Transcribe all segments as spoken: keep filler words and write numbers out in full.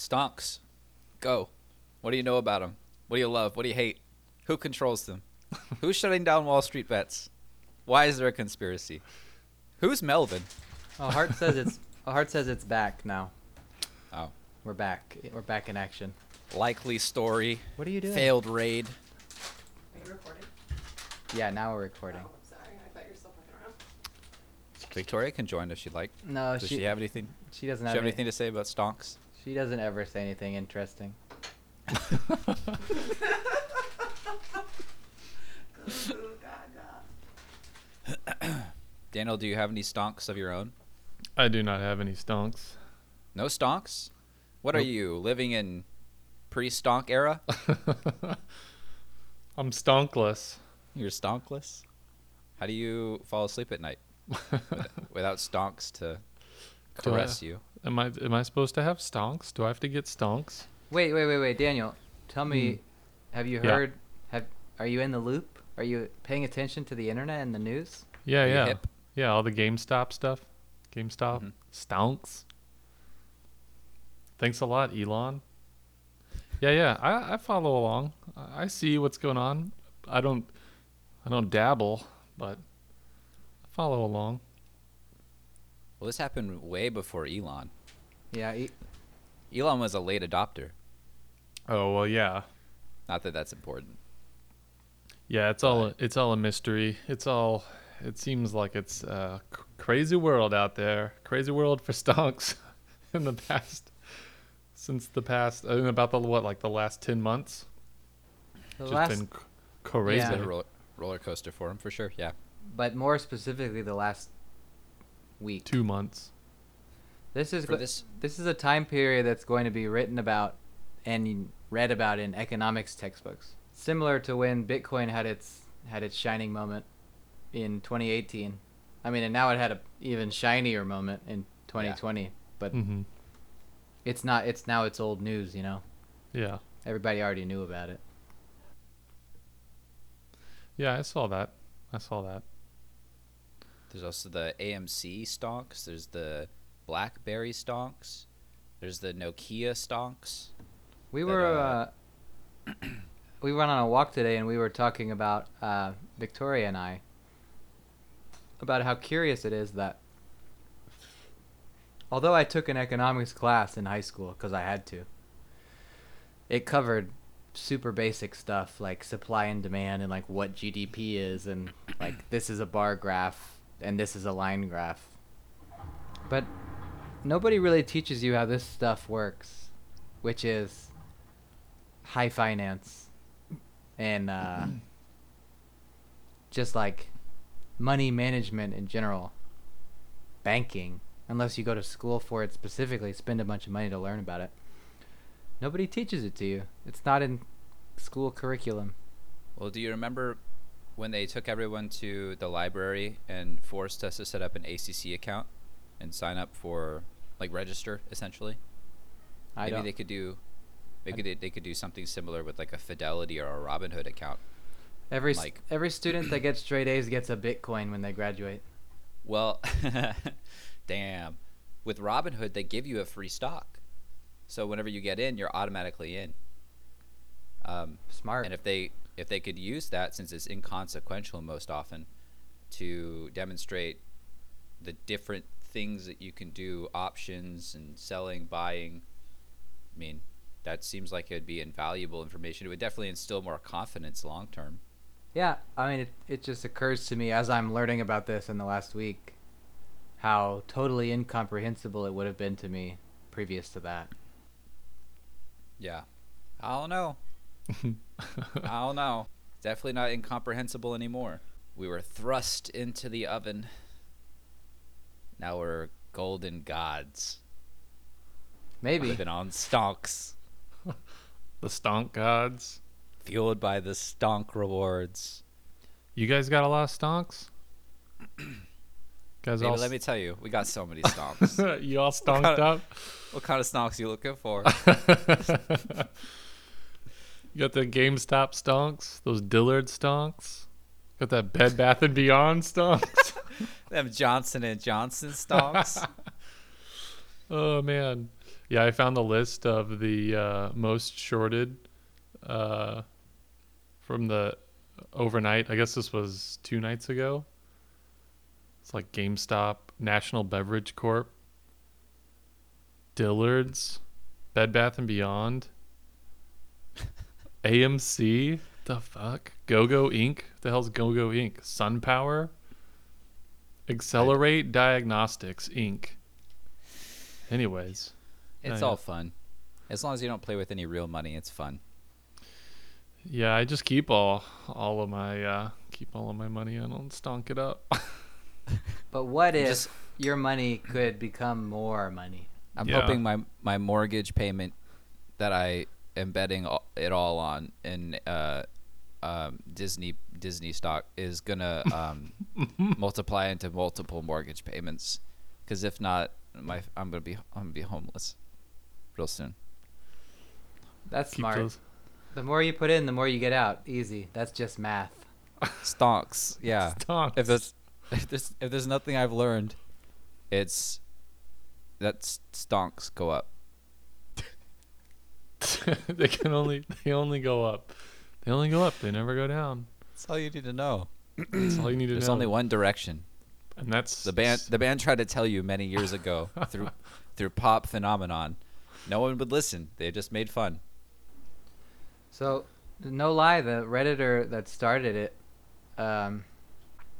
Stocks, go. What do you know about them? What do you love? What do you hate? Who controls them? Who's shutting down Wall Street bets? Why is there a conspiracy? Who's Melvin? Oh, Hart says it's Hart says it's back now. Oh, we're back. We're back in action. Likely story. What are you doing? Failed raid. Are you recording? Yeah, now we're recording. Oh, I'm sorry. I thought you were still fucking around. Victoria can join if she'd like. No, does she, she have anything? She doesn't have, does she have anything any, to say about stonks. She doesn't ever say anything interesting. Daniel, do you have any stonks of your own? I do not have any stonks. No stonks? What nope. Are you, living in pre-stonk era? I'm stonkless. You're stonkless? How do you fall asleep at night without stonks to caress I, you? Am I am I supposed to have stonks? Do I have to get stonks? Wait, wait, wait, wait, Daniel. Tell me, mm. have you heard? Yeah. Have Are you in the loop? Are you paying attention to the internet and the news? Yeah, yeah. Hip? Yeah, all the GameStop stuff. GameStop. Mm-hmm. Stonks. Thanks a lot, Elon. Yeah, yeah. I, I follow along. I see what's going on. I don't I don't dabble, but I follow along. Well, this happened way before Elon. Yeah. E- Elon was a late adopter. Oh, well, yeah. Not that that's important. Yeah, it's all it's all a mystery. It's all it seems like it's a c- crazy world out there. Crazy world for stonks in the past. Since the past, in about the what, like the last ten months, the just last, been c- crazy. Yeah. It's been a roller, roller coaster for him for sure. Yeah, but more specifically, the last week, two months. This is go- this. This is a time period that's going to be written about and read about in economics textbooks, similar to when Bitcoin had its had its shining moment in twenty eighteen. I mean, and now it had an even shinier moment in twenty twenty. Yeah. But. Mm-hmm. It's not. It's now. It's old news, you know. Yeah. Everybody already knew about it. Yeah, I saw that. I saw that. There's also the A M C stocks. There's the Blackberry stocks. There's the Nokia stocks. We were that, uh, uh, we went on a walk today, and we were talking about uh, Victoria and I about how curious it is that. Although I took an economics class in high school because I had to, it covered super basic stuff like supply and demand and like what G D P is and like this is a bar graph and this is a line graph. But nobody really teaches you how this stuff works, which is high finance and uh, just like money management in general, banking. Unless you go to school for it specifically, spend a bunch of money to learn about it. Nobody teaches it to you. It's not in school curriculum. Well, do you remember when they took everyone to the library and forced us to set up an A C C account and sign up for, like, register essentially? I Maybe don't. they could do, they could they could do something similar with like a Fidelity or a Robinhood account. Every like, every student that gets straight A's gets a Bitcoin when they graduate. Well. Damn. With Robinhood, they give you a free stock. So whenever you get in, you're automatically in. Um, Smart. And if they if they could use that, since it's inconsequential most often, to demonstrate the different things that you can do, options and selling, buying, I mean, that seems like it would be invaluable information. It would definitely instill more confidence long term. Yeah. I mean, it, it just occurs to me as I'm learning about this in the last week how totally incomprehensible it would have been to me previous to that. Yeah. I don't know. I don't know. Definitely not incomprehensible anymore. We were thrust into the oven. Now we're golden gods. Maybe. Living on stonks. The stonk gods. Fueled by the stonk rewards. You guys got a lot of stonks? Baby, let me tell you, we got so many stonks. You all stonked what up? Of, what kind of stonks you looking for? You got the GameStop stonks, those Dillard stonks. Got that Bed Bath and Beyond stonks. Them Johnson and Johnson stonks. Oh, man. Yeah, I found the list of the uh, most shorted uh, from the overnight. I guess this was two nights ago. It's like GameStop, National Beverage Corp, Dillard's, Bed Bath and Beyond, A M C, the fuck, Gogo Incorporated. The hell's Gogo Incorporated? Sun Power, Accelerate Diagnostics Incorporated. Anyways, it's all fun as long as you don't play with any real money. It's fun. Yeah, I just keep all all of my uh, keep all of my money. I don't stonk it up. But what if just, your money could become more money? I'm yeah. hoping my, my mortgage payment that I am betting all, it all on in uh, um, Disney Disney stock is gonna um, multiply into multiple mortgage payments. Because if not, my I'm gonna be I'm gonna be homeless real soon. That's Keep smart. Those. The more you put in, the more you get out. Easy. That's just math. Stonks. Yeah. Stonks. If it's If there's, if there's nothing I've learned, it's that stonks go up. They can only they only go up. They only go up. They never go down. That's all you need to know. That's all you need to there's know. There's only one direction. And that's the band the band tried to tell you many years ago through through pop phenomenon. No one would listen. They just made fun. So, no lie, the Redditor that started it, um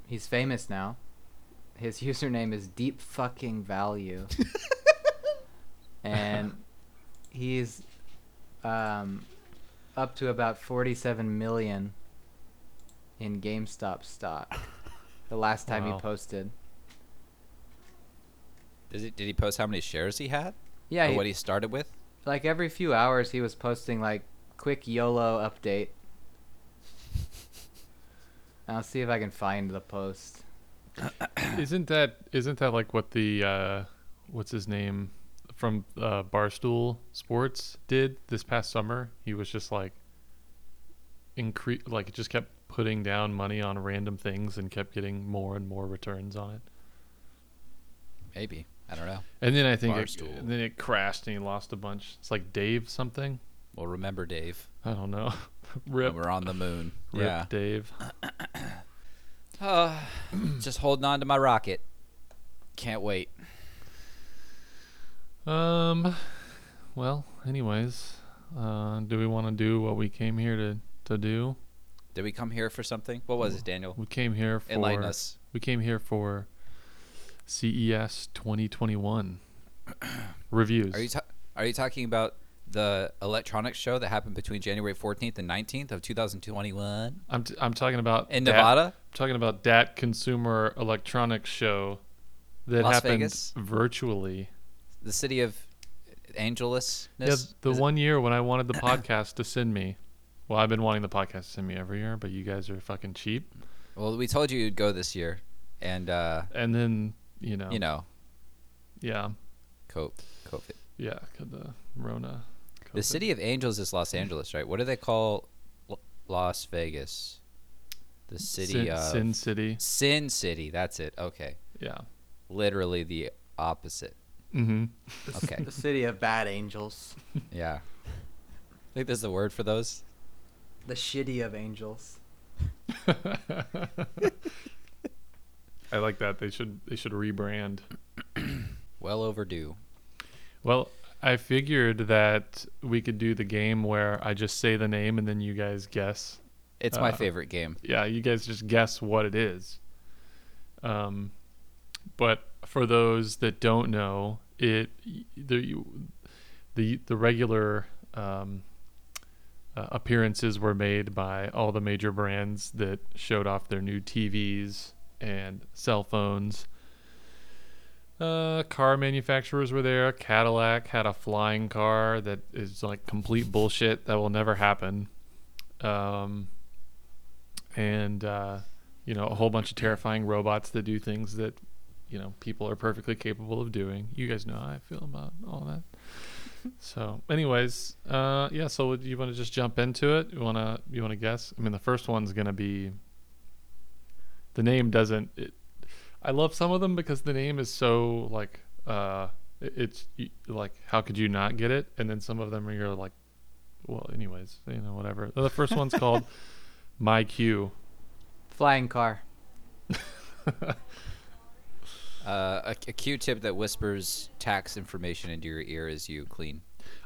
he's famous now. His username is Deep Fucking Value. And he's um, up to about forty-seven million in GameStop stock the last time wow. he posted. Does it, did he post how many shares he had? Yeah. Or he, what he started with? Like every few hours he was posting like quick YOLO update. I'll see if I can find the post. Isn't that isn't that like what the uh, what's his name from uh, Barstool Sports did this past summer? He was just like increase like just kept putting down money on random things and kept getting more and more returns on it. Maybe, I don't know. And then I think it, and then it crashed and he lost a bunch. It's like Dave something. Well, remember Dave. I don't know. Rip. We're on the moon. Rip, yeah. Dave. Uh, just holding on to my rocket. Can't wait. Um. Well, anyways, uh, do we want to do what we came here to, to do? Did we come here for something? What was it, Daniel? We came here for... Enlighten us. We came here for C E S twenty twenty-one reviews. Are you ta- Are you talking about... the electronics show that happened between January fourteenth and nineteenth of two thousand twenty-one? I'm t- I'm talking about in dat, Nevada. I'm talking about that consumer electronics show that Las happened Vegas? Virtually. The city of Angeles. Yeah, the Is one it? year when I wanted the podcast to send me. Well, I've been wanting the podcast to send me every year, but you guys are fucking cheap. Well, we told you you'd go this year, and uh, and then you know, you know, yeah, cope, COVID. Yeah, the Rona. COVID. The city of angels is Los Angeles, right? What do they call L- Las Vegas? The city Sin, of... Sin City. Sin City. That's it. Okay. Yeah. Literally the opposite. Mm-hmm. Okay. The city of bad angels. Yeah. I think there's a word for those. The shitty of angels. I like that. They should they should rebrand. Well overdue. Well... I figured that we could do the game where I just say the name and then you guys guess. It's uh, my favorite game. Yeah, you guys just guess what it is. Um, but for those that don't know, it the the the regular um, uh, appearances were made by all the major brands that showed off their new T Vs and cell phones. Uh, car manufacturers were there. Cadillac had a flying car that is like complete bullshit that will never happen. Um, and, uh, you know, a whole bunch of terrifying robots that do things that, you know, people are perfectly capable of doing. You guys know how I feel about all that. So anyways, uh, yeah, so would you want to just jump into it? You want to, you want to guess? I mean, the first one's going to be, the name doesn't... It, I love some of them because the name is so like uh, it's like, how could you not get it? And then some of them are like, well, anyways, you know, whatever. The first one's called myQ. Flying car. uh, a, a Q-tip that whispers tax information into your ear as you clean.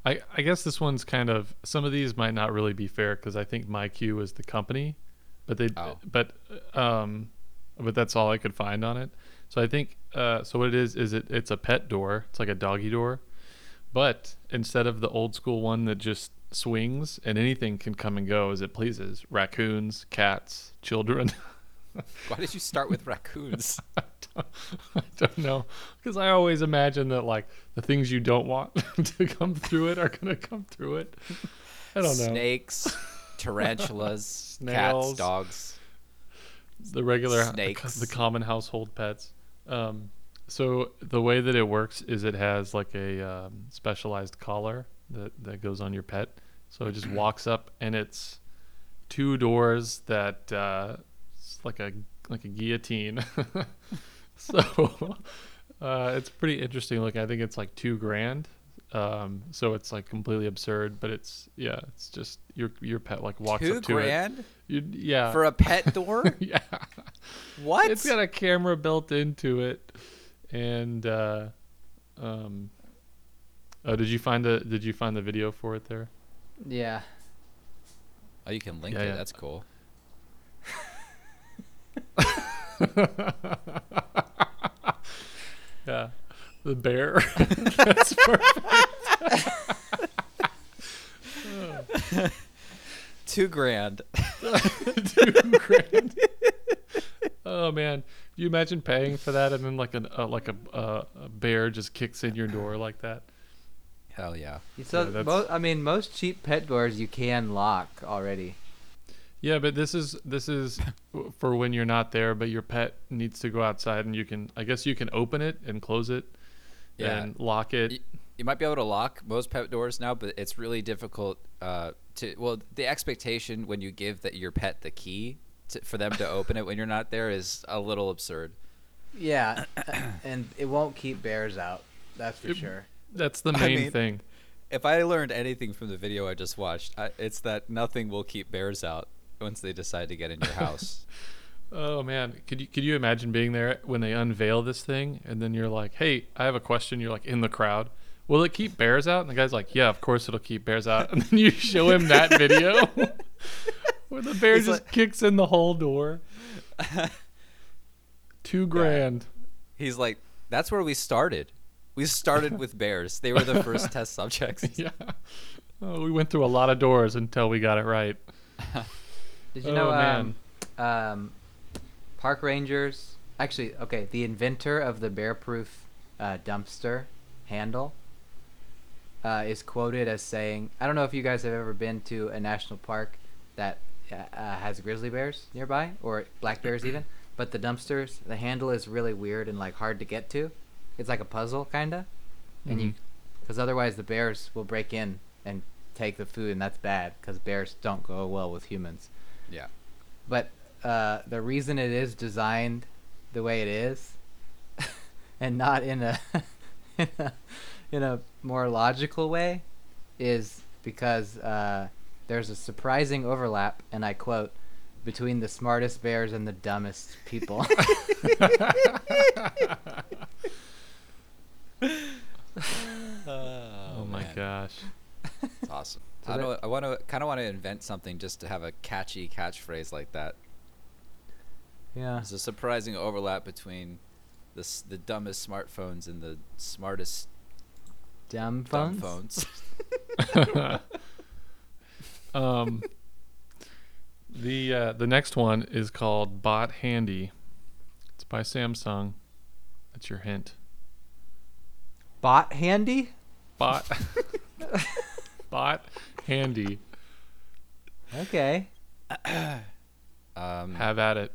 I, I guess this one's kind of, some of these might not really be fair because I think myQ is the company, but they, oh. but, um, but that's all I could find on it. So I think, uh, so what it is, is it, it's a pet door. It's like a doggy door, but instead of the old school one that just swings and anything can come and go as it pleases, raccoons, cats, children. Why did you start with raccoons? I, don't, I don't know. Because I always imagine that like the things you don't want to come through it are going to come through it. I don't know. Snakes, tarantulas, snails, cats, dogs. The regular, snakes. The common household pets. Um, so the way that it works is it has like a um, specialized collar that, that goes on your pet. So it just walks up and it's two doors that uh, it's like a like a guillotine. So uh, it's pretty interesting looking. I think it's like two grand. Um, so it's like completely absurd, but it's yeah, it's just your your pet like walks two up to grand? It. You, yeah. For a pet door? Yeah. What? It's got a camera built into it, and uh, um, oh, did you find the did you find the video for it there? Yeah. Oh, you can link yeah, it. Yeah. That's cool. Yeah, the bear. That's perfect. Two grand. Two grand. Oh man, you imagine paying for that and then like an uh, like a, uh, a bear just kicks in your door like that. Hell yeah. So yeah, most, I mean, most cheap pet doors you can lock already. Yeah, but this is this is for when you're not there, but your pet needs to go outside, and you can. I guess you can open it and close it, yeah. and lock it. You, you might be able to lock most pet doors now, but it's really difficult uh, to. Well, the expectation when you give that your pet the key to, for them to open it when you're not there is a little absurd. Yeah, and it won't keep bears out. That's for it, sure. That's the main I mean, thing. If I learned anything from the video I just watched, I, it's that nothing will keep bears out once they decide to get in your house. Oh man, could you could you imagine being there when they unveil this thing and then you're like, hey, I have a question. You're like in the crowd. Will it keep bears out? And the guy's like, yeah, of course it'll keep bears out. And then you show him that video where the bear it's just like, kicks in the whole door. Two grand. Yeah. He's like, that's where we started. We started with bears. They were the first test subjects. Yeah. Oh, we went through a lot of doors until we got it right. Did you oh, know um, um, park rangers, actually, okay, the inventor of the bear-proof uh, dumpster handle uh, is quoted as saying, I don't know if you guys have ever been to a national park that uh, has grizzly bears nearby, or black bears even, but the dumpsters, the handle is really weird and like hard to get to. It's like a puzzle, kind of, and mm-hmm. you, because otherwise the bears will break in and take the food, and that's bad because bears don't go well with humans. Yeah, but uh, the reason it is designed the way it is, and not in a, in a in a more logical way, is because uh, there's a surprising overlap, and I quote, between the smartest bears and the dumbest people. Oh my man. Gosh, it's awesome. So I, that, I want to kind of want to invent something just to have a catchy catchphrase like that. Yeah. There's a surprising overlap between the the dumbest smartphones and the smartest dumb phones. Dumb phones. um, the uh, the next one is called Bot Handy. It's by Samsung. That's your hint. Bot Handy. Bot. Bot Handy. Okay. um, Have at it.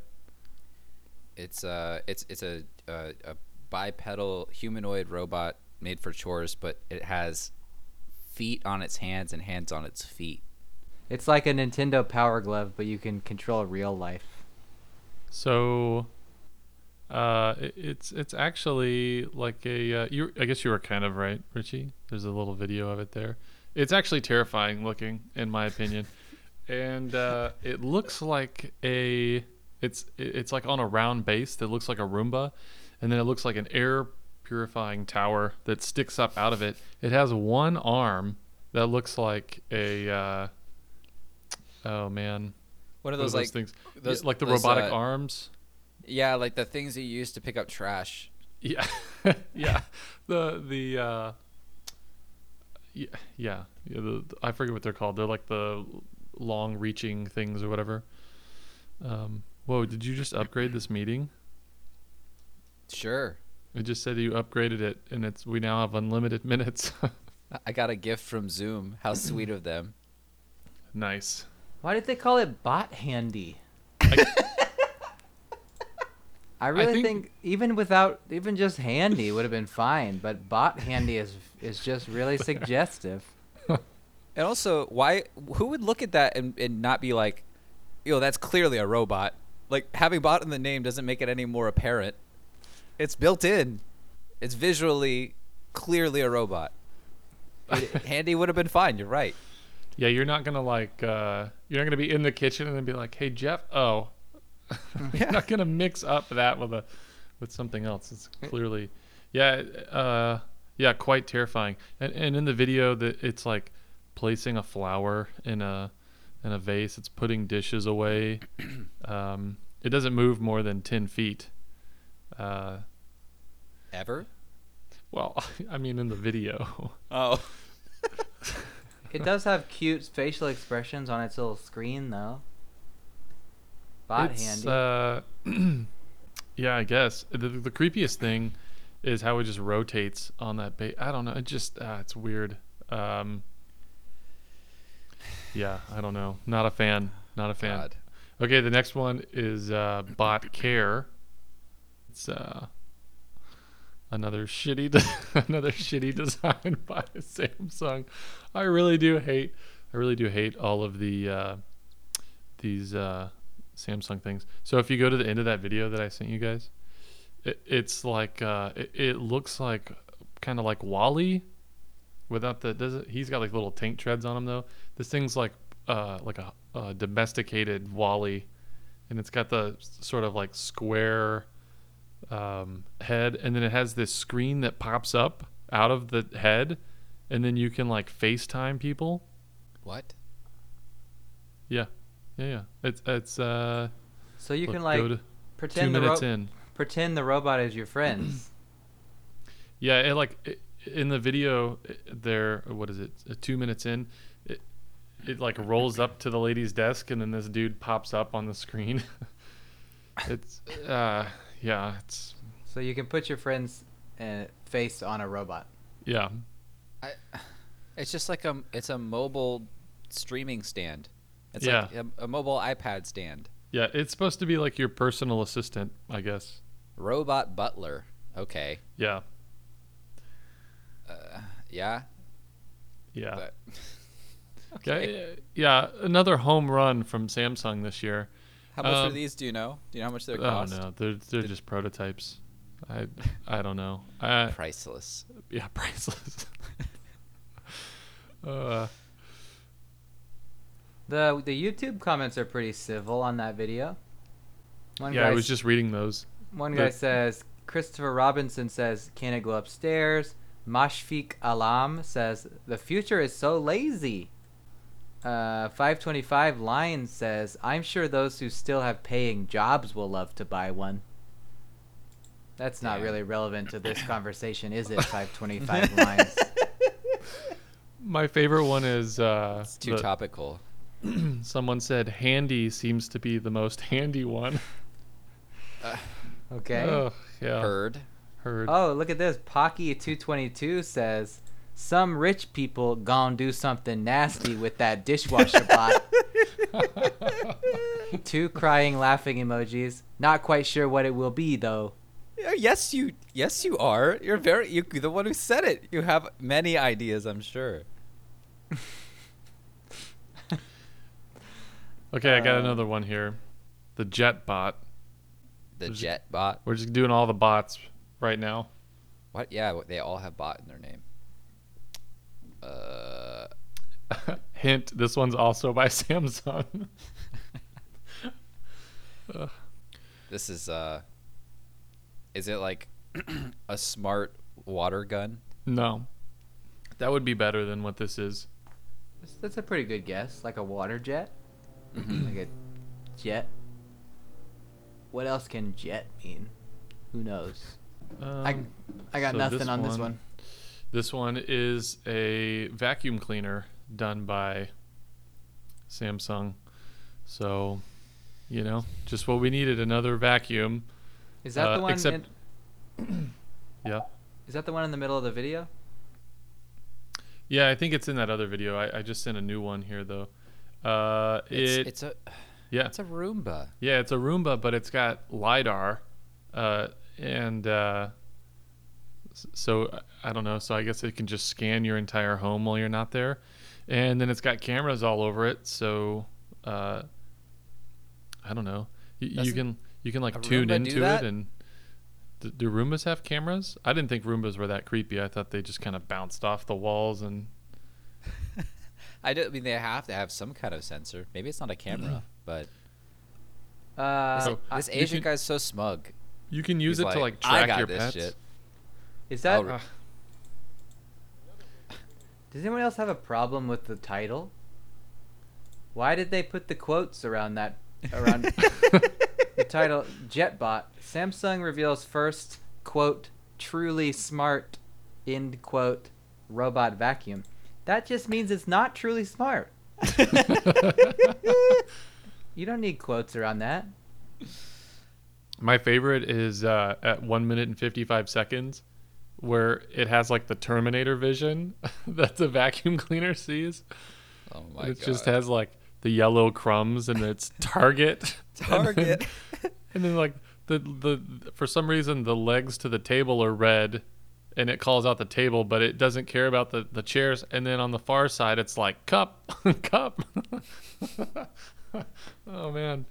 It's a it's it's a, a a bipedal humanoid robot made for chores, but it has feet on its hands and hands on its feet. It's like a Nintendo Power Glove, but you can control real life. So, Uh, it, it's it's actually like a uh, you. I guess you were kind of right, Richie. There's a little video of it there. It's actually terrifying looking, in my opinion, and uh, it looks like a. It's it's like on a round base that looks like a Roomba, and then it looks like an air purifying tower that sticks up out of it. It has one arm that looks like a. Uh, oh man, what are those, what are those like things? Those, yeah, like the those, robotic uh, arms. Yeah, like the things that you use to pick up trash. Yeah, yeah. The the uh, yeah, yeah. yeah the, the, I forget what they're called. They're like the long-reaching things or whatever. Um, whoa! Did you just upgrade this meeting? Sure. It just said you upgraded it, and it's we now have unlimited minutes. I got a gift from Zoom. How sweet of them. Nice. Why did they call it Bot Handy? I, I really I think, think even without even just handy would have been fine, but Bot Handy is is just really suggestive. And also, why? Who would look at that and, and not be like, yo, that's clearly a robot. Like having bot in the name doesn't make it any more apparent. It's built in. It's visually clearly a robot. It, handy would have been fine. You're right. Yeah, you're not gonna like uh, you're not gonna be in the kitchen and then be like, hey Jeff, oh. Yeah. You're not gonna mix up that with a with something else. It's clearly, yeah, uh, yeah, quite terrifying. And and in the video that it's like placing a flower in a in a vase. It's putting dishes away. Um, it doesn't move more than ten feet. Uh, Ever? Well, I mean, in the video. Oh. It does have cute facial expressions on its little screen, though. Bot it's, handy. Uh, yeah, I guess. The, the creepiest thing is how it just rotates on that base. I don't know. It just, uh, it's weird. Um, yeah, I don't know. Not a fan. Not a fan. God. Okay, the next one is uh, Bot Care. It's uh, another shitty, de- another shitty design by Samsung. I really do hate. I really do hate all of the uh, these. Uh, Samsung things. So if you go to the end of that video that I sent you guys, it, it's like uh it, it looks like kind of like WALL-E without the does it, he's got like little tank treads on him though. This thing's like uh like a, a domesticated WALL-E, and it's got the sort of like square um head, and then it has this screen that pops up out of the head, and then you can like FaceTime people. What? Yeah. Yeah, yeah, it's it's. Uh, so you look, can like pretend the ro- pretend the robot is your friends. Yeah, and like it, in the video, it, there. What is it? Uh, two minutes in, it it like rolls up to the lady's desk, and then this dude pops up on the screen. It's uh, yeah, it's. So you can put your friend's uh, face on a robot. Yeah. I, it's just like a it's a mobile streaming stand. It's yeah. like a, a mobile iPad stand. Yeah, it's supposed to be like your personal assistant, I guess. Robot butler. Okay. Yeah. Uh, yeah? Yeah. But, okay. Yeah, yeah, another home run from Samsung this year. How much um, are these, do you know? Do you know how much they cost? Oh, no, they're, they're Did just prototypes. I I don't know. I, priceless. Yeah, priceless. uh The the YouTube comments are pretty civil on that video. One yeah, guy, I was just reading those. One the, guy says, Christopher Robinson says, can it go upstairs? Mashfiq Alam says, the future is so lazy. Uh, five twenty-five Lion says, I'm sure those who still have paying jobs will love to buy one. That's not yeah. really relevant to this conversation, is it, five twenty-five Lions? My favorite one is... Uh, it's too the, topical. Someone said handy seems to be the most handy one. uh, okay. Oh, yeah. Heard. Heard. Oh, look at this. Pocky two twenty-two says, some rich people gonna do something nasty with that dishwasher bot. Two crying laughing emojis. Not quite sure what it will be, though. Yes, you yes you are. You're very you're the one who said it. You have many ideas, I'm sure. Okay, I got uh, another one here. The Jet Bot. The There's Jet bot. We're just doing all the bots right now. What? Yeah, they all have bot in their name. Uh, Hint, this one's also by Samsung. uh. This is, uh, is it like a smart water gun? No. That would be better than what this is. That's a pretty good guess. Like a water jet? Like a jet? What else can jet mean? Who knows? Um, I I got so nothing this on one, this one. This one is a vacuum cleaner done by Samsung. So, you know, just what we needed, another vacuum. Is that uh, the one? Except, in... yeah. Is that the one in the middle of the video? Yeah, I think it's in that other video. I, I just sent a new one here though. Uh, it, it's, it's a yeah. It's a Roomba. Yeah, it's a Roomba, but it's got LiDAR, uh, and. Uh, So I don't know. So I guess it can just scan your entire home while you're not there, and then it's got cameras all over it. So uh, I don't know. You, you can you can like tune into it, and do, do Roombas have cameras? I didn't think Roombas were that creepy. I thought they just kind of bounced off the walls and. I don't I mean they have to have some kind of sensor. Maybe it's not a camera, but uh, this, oh, this Asian can, guy's so smug. You can use He's it like, to like track I got your this pets. Shit. Is that... Oh. Does anyone else have a problem with the title? Why did they put the quotes around that... around the title? JetBot. Samsung reveals first, quote, truly smart, end quote, robot vacuum. That just means it's not truly smart. You don't need quotes around that. My favorite is uh, at one minute and fifty-five seconds. Where it has like the Terminator vision that the vacuum cleaner sees. Oh my god. It just has like the yellow crumbs and its target. Target. And then, and then like the the for some reason the legs to the table are red and it calls out the table, but it doesn't care about the, the chairs. And then on the far side it's like cup, cup. Oh man.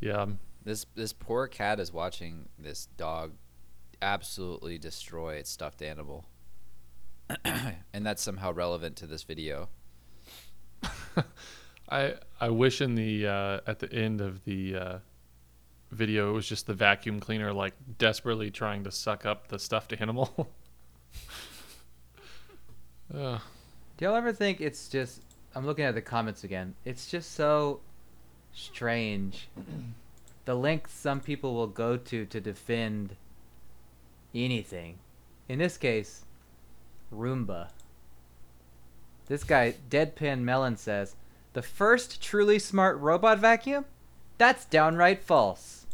Yeah. This this poor cat is watching this dog absolutely destroy its stuffed animal. And that's somehow relevant to this video. I I wish in the uh, at the end of the uh, video it was just the vacuum cleaner like desperately trying to suck up the stuffed animal. uh. Do y'all ever think it's just I'm looking at the comments again. It's just so strange. The lengths some people will go to to defend anything. In this case, Roomba. This guy, Deadpan Melon, says, the first truly smart robot vacuum? That's downright false.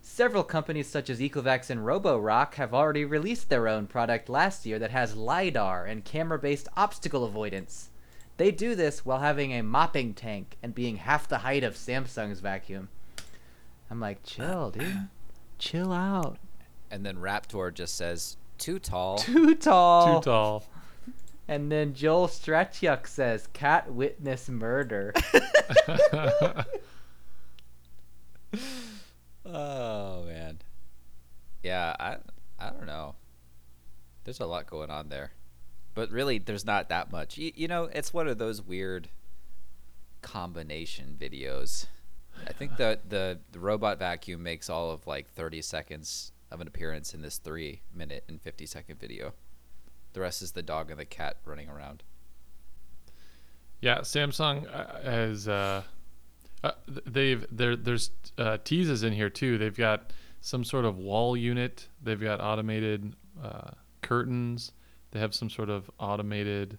Several companies such as Ecovacs and Roborock have already released their own product last year that has LiDAR and camera-based obstacle avoidance. They do this while having a mopping tank and being half the height of Samsung's vacuum. I'm like, chill, dude. Chill out. And then Raptor just says, too tall. Too tall. Too tall. And then Joel Strachuk says, cat witness murder. Oh, man. Yeah, I I don't know. There's a lot going on there. But really, there's not that much. You, you know, it's one of those weird combination videos. I think the, the, the robot vacuum makes all of like thirty seconds of an appearance in this three minute and fifty second video. The rest is the dog and the cat running around. Yeah, Samsung has uh, uh they've there there's uh, teases in here too. They've got some sort of wall unit. They've got automated uh, curtains. They have some sort of automated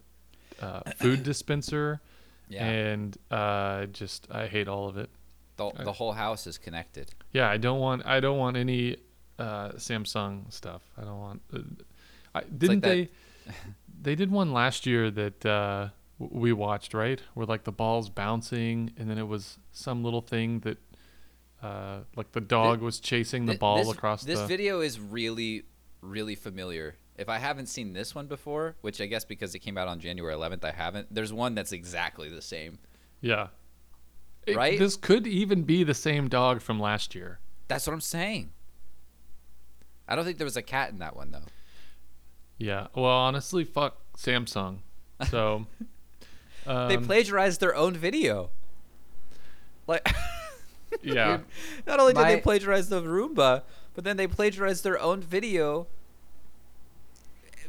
uh, food dispenser. Yeah. And uh, just I hate all of it. The the I, whole house is connected. Yeah, I don't want I don't want any Uh, Samsung stuff. I don't want. Uh, I, didn't like they? They did one last year that uh, we watched, right? Where like the ball's bouncing, and then it was some little thing that, uh, like the dog the, was chasing the, the ball this, across. This the... video is really, really familiar. If I haven't seen this one before, which I guess because it came out on January eleventh, I haven't. There's one that's exactly the same. Yeah. Right. It, this could even be the same dog from last year. That's what I'm saying. I don't think there was a cat in that one, though. Yeah. Well, honestly, fuck Samsung. So um, they plagiarized their own video. Like, yeah. Dude, not only did My... they plagiarize the Roomba, but then they plagiarized their own video,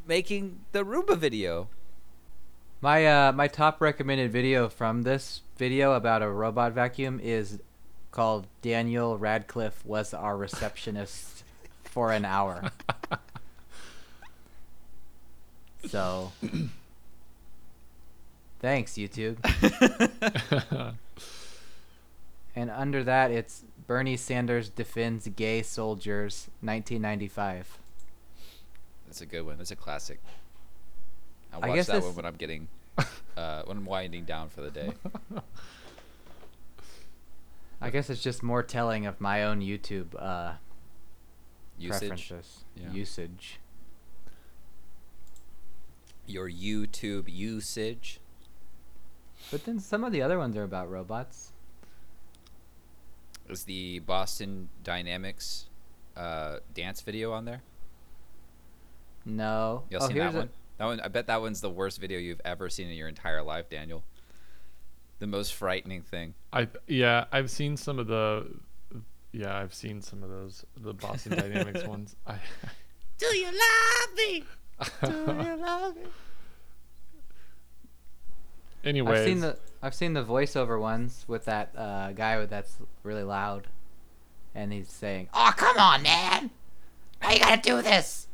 making the Roomba video. My uh, my top recommended video from this video about a robot vacuum is called Daniel Radcliffe Was Our Receptionist for an Hour. So, thanks, YouTube. And under that, it's Bernie Sanders Defends Gay Soldiers, nineteen ninety-five. That's a good one. That's a classic. I'll watch I guess that this... one when I'm getting, uh, when I'm winding down for the day. I guess it's just more telling of my own YouTube uh, usage. Preferences. Yeah. Usage. Your YouTube usage. But then some of the other ones are about robots. Is the Boston Dynamics uh, dance video on there? No. Y'all oh, seen that one? A... That one? I bet that one's the worst video you've ever seen in your entire life, Daniel. The most frightening thing. I yeah, I've seen some of the yeah, I've seen some of those the Boston Dynamics ones. I, Do you love me? Do you love me? Anyways, I've seen the I've seen the voiceover ones with that uh, guy with that's really loud, and he's saying, "Oh, come on, man! Why you gotta do this?"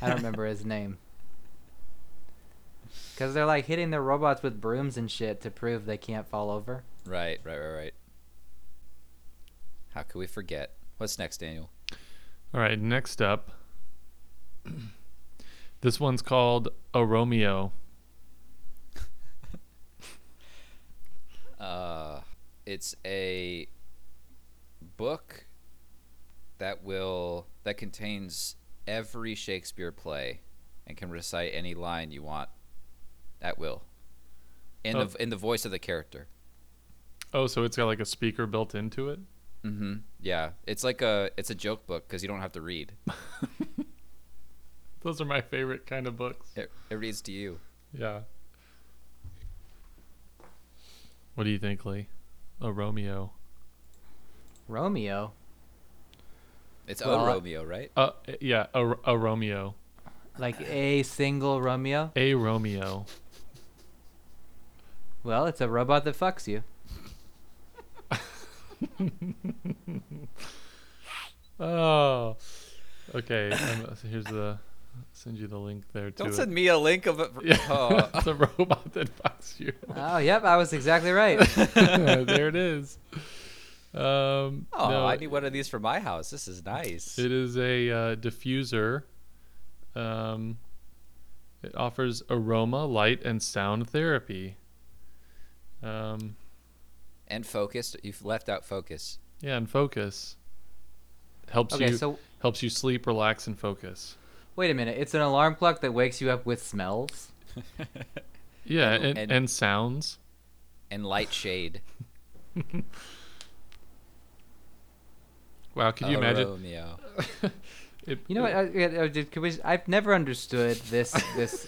I don't remember his name. Because they're like hitting their robots with brooms and shit to prove they can't fall over. Right, right, right, right. How could we forget? What's next, Daniel? All right, next up. This one's called A Romeo. uh, it's a book that will that contains every Shakespeare play and can recite any line you want. At will, in oh. the in the voice of the character. Oh, so it's got like a speaker built into it. Mm-hmm. Yeah, it's like a it's a joke book because you don't have to read. Those are my favorite kind of books. It, it reads to you. Yeah. What do you think, Lee? A Romeo. Romeo. It's well, a Romeo, right? Uh, yeah, a a Romeo. Like a single Romeo. A Romeo. Well, it's a robot that fucks you. Oh, okay. Um, so here's the. I'll send you the link there too. Don't send it. Me a link of it. Yeah, oh. It's a robot that fucks you. Oh, yep, I was exactly right. There it is. Um, oh, no, I need one of these for my house. This is nice. It is a uh, diffuser. Um, it offers aroma, light, and sound therapy. Um, and focus. You've left out focus. Yeah, and focus helps okay, you so, helps you sleep, relax, and focus. Wait a minute! It's an alarm clock that wakes you up with smells. Yeah, and, and, and sounds. And light shade. Wow! Could you imagine? Romeo. It, you know what? I, I, could we, I've never understood this. This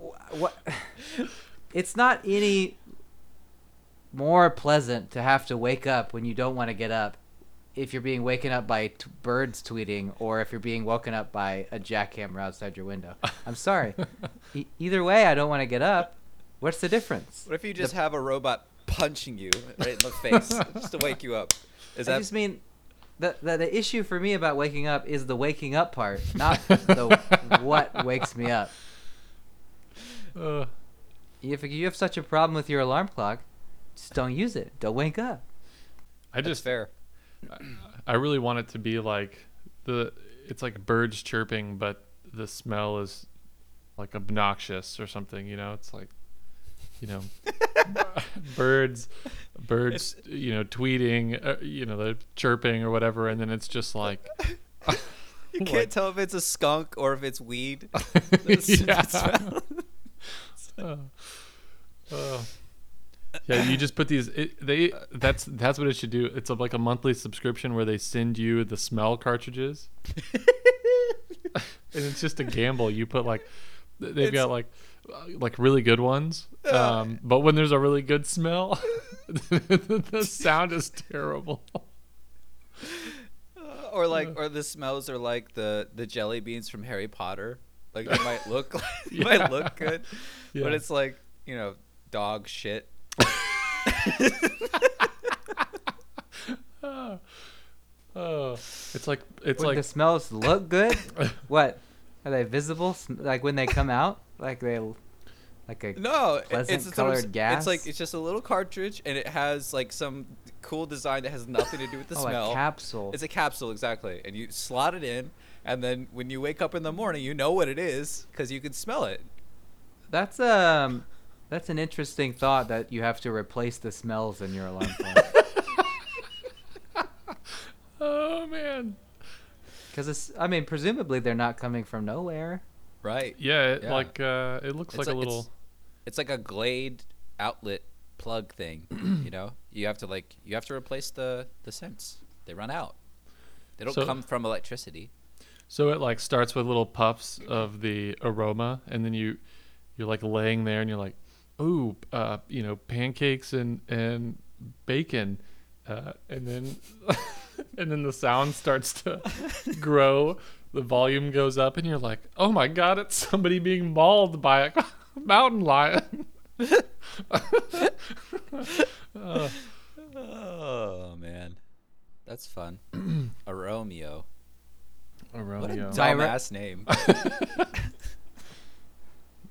what, what? It's not any more pleasant to have to wake up when you don't want to get up, if you're being waken up by t- birds tweeting, or if you're being woken up by a jackhammer outside your window. I'm sorry. E- either way, I don't want to get up. What's the difference? What if you just the, have a robot punching you right in the face just to wake you up? Is that? I just mean. The, the the issue for me about waking up is the waking up part, not the what wakes me up. Uh, if you have such a problem with your alarm clock, just don't use it. Don't wake up. I just That's fair. I, I really want it to be like the it's like birds chirping, but the smell is like obnoxious or something. You know, it's like you know. birds birds it's, you know tweeting uh, you know the chirping or whatever, and then it's just like you can't like, tell if it's a skunk or if it's weed. That's, yeah. uh, uh, Yeah, you just put these. It, they that's that's what it should do. It's like a monthly subscription where they send you the smell cartridges, and it's just a gamble. You put like they've it's, got like like really good ones, um, but when there's a really good smell, the sound is terrible. Or like, or the smells are like the, the jelly beans from Harry Potter. Like they might look, like, yeah. might look good, yeah. but it's like, you know, dog shit. oh. oh, it's like it's when like the smells look good. What are they visible? Like when they come out, like they like a no, pleasant it's colored it's, gas. It's like it's just a little cartridge, and it has like some cool design that has nothing to do with the oh, smell. A capsule. It's a capsule, exactly, and you slot it in, and then when you wake up in the morning, you know what it is because you can smell it. That's um. That's an interesting thought that you have to replace the smells in your alarm clock. Oh, man. Because, I mean, presumably they're not coming from nowhere. Right. Yeah, it, yeah. like uh, it looks it's like a, a little... It's, it's like a Glade outlet plug thing, you know? You have to, like, you have to replace the, the scents. They run out. They don't so, come from electricity. So it, like, starts with little puffs of the aroma, and then you, you're, like, laying there, and you're like... Ooh, uh, you know, pancakes and, and bacon, uh, and then and then the sound starts to grow. The volume goes up, and you're like, "Oh my God, it's somebody being mauled by a mountain lion." uh, oh man, that's fun. A Romeo. A Romeo. What a dumbass name.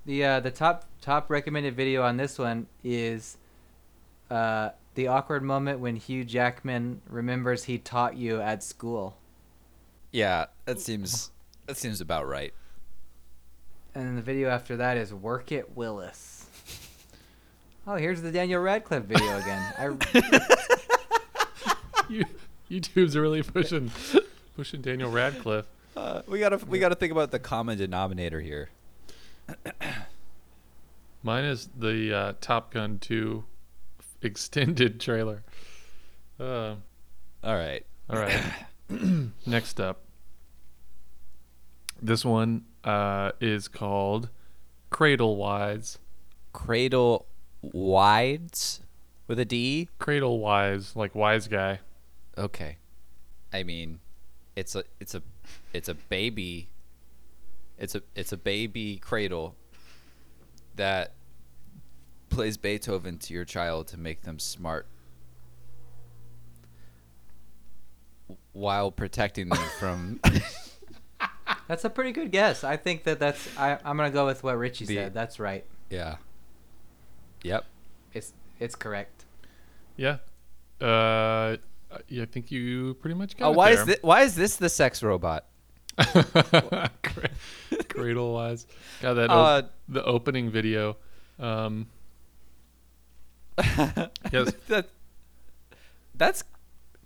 The uh, the top top recommended video on this one is uh, the awkward moment when Hugh Jackman remembers he taught you at school. Yeah, that seems that seems about right. And then the video after that is Work It Willis. Oh, here's the Daniel Radcliffe video again. I... you, YouTube's really pushing pushing Daniel Radcliffe. Uh, we gotta we gotta think about the common denominator here. Mine is the uh, Top Gun two extended trailer. Uh, all right. All right. Next up. This one uh, is called Cradlewise. Cradlewise? With a D? Cradlewise, like wise guy. Okay. I mean, it's a it's a it's a baby. It's a it's a baby cradle that plays Beethoven to your child to make them smart while protecting them from. That's a pretty good guess. I think that that's. I, I'm gonna go with what Richie the, said. That's right. Yeah. Yep. It's it's correct. Yeah. Uh, I think you pretty much got oh, it. Why there. is th- why is this the sex robot? Cradlewise. God, that uh, op- the opening video. Um, yes, that, that's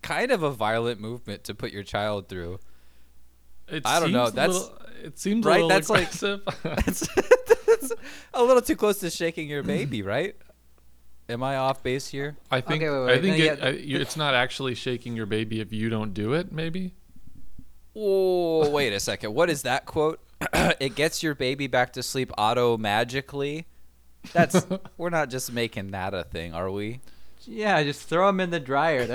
kind of a violent movement to put your child through. It I don't know. That's little, it seems right. A little that's aggressive. Like that's, that's a little too close to shaking your baby, right? Am I off base here? I think. Okay, wait, wait, I think no, it, yeah. I, it's not actually shaking your baby if you don't do it. Maybe. Oh, wait a second. What is that quote? It gets your baby back to sleep auto magically. That's we're not just making that a thing, are we? Yeah, just throw them in the dryer.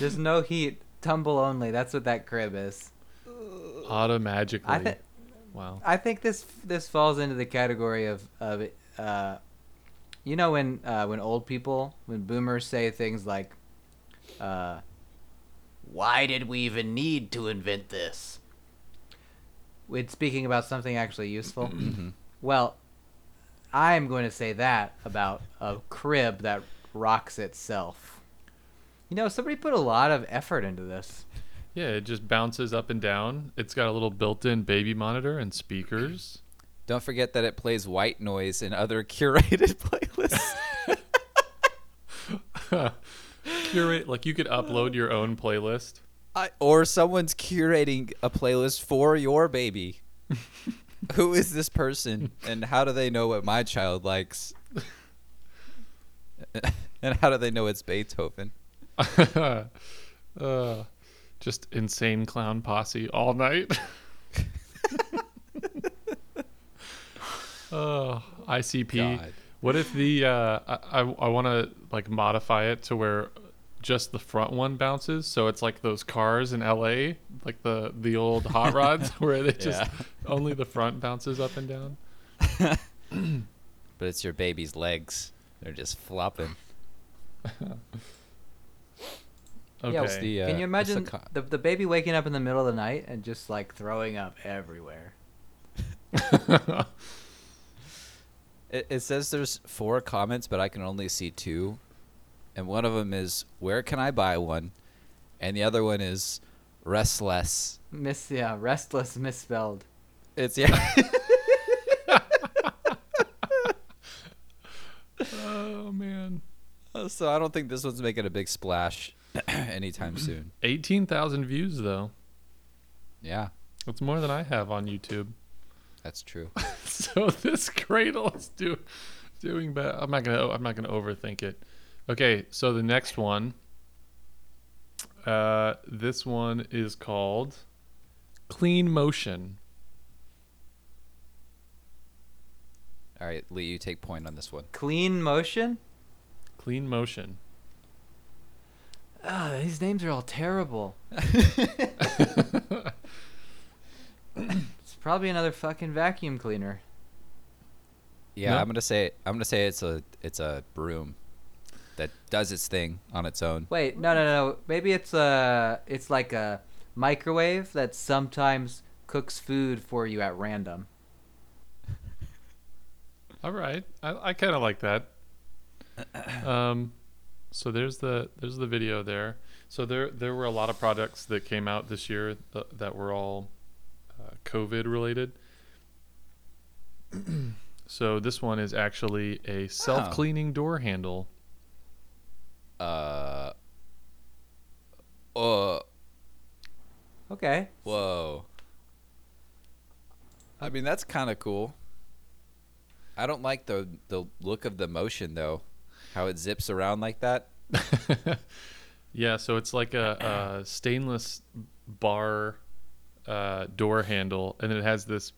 There's no heat, tumble only. That's what that crib is. Auto magically. I th- wow. I think this this falls into the category of of uh, you know when uh, when old people, when boomers say things like. Uh, Why did we even need to invent this? When speaking about something actually useful. Well, I'm going to say that about a crib that rocks itself. You know, somebody put a lot of effort into this. Yeah, it just bounces up and down. It's got a little built-in baby monitor and speakers. Don't forget that it plays white noise and other curated playlists. Curate, like you could upload your own playlist, I, or someone's curating a playlist for your baby. who is this person, and how do they know what my child likes? And how do they know it's Beethoven? uh, just insane clown posse all night. Oh, I C P. God. What if the uh, I I, I want to like modify it to where just the front one bounces, so it's like those cars in L A, like the the old hot rods where they just yeah. only the front bounces up and down. But it's your baby's legs; they're just flopping. Okay. Yeah, the, uh, can you imagine con- the the baby waking up in the middle of the night and just like throwing up everywhere? It, it says there's four comments, but I can only see two, and one of them is "Where can I buy one?" and the other one is "Restless." Miss yeah, restless misspelled. It's yeah. Oh man. So I don't think this one's making a big splash anytime soon. eighteen thousand views, though. Yeah. That's more than I have on YouTube. That's true. So this cradle is do, doing bad. I'm not gonna. I'm not gonna overthink it. Okay. So the next one. Uh, this one is called Clean Motion. All right, Lee, you take point on this one. Clean Motion? Clean Motion. Ah, these names are all terrible. It's probably another fucking vacuum cleaner. Yeah, no? I'm gonna say I'm gonna say it's a it's a broom that does its thing on its own. Wait, no, no, no. Maybe it's a it's like a microwave that sometimes cooks food for you at random. All right, I, I kind of like that. Um, so there's the there's the video there. So there there were a lot of products that came out this year th- that were all uh, COVID related. So this one is actually a self-cleaning oh. door handle. Uh. Uh. Okay. Whoa. I mean, that's kind of cool. I don't like the the look of the motion though. How it zips around like that. Yeah, so it's like a, a stainless bar uh, door handle, and it has this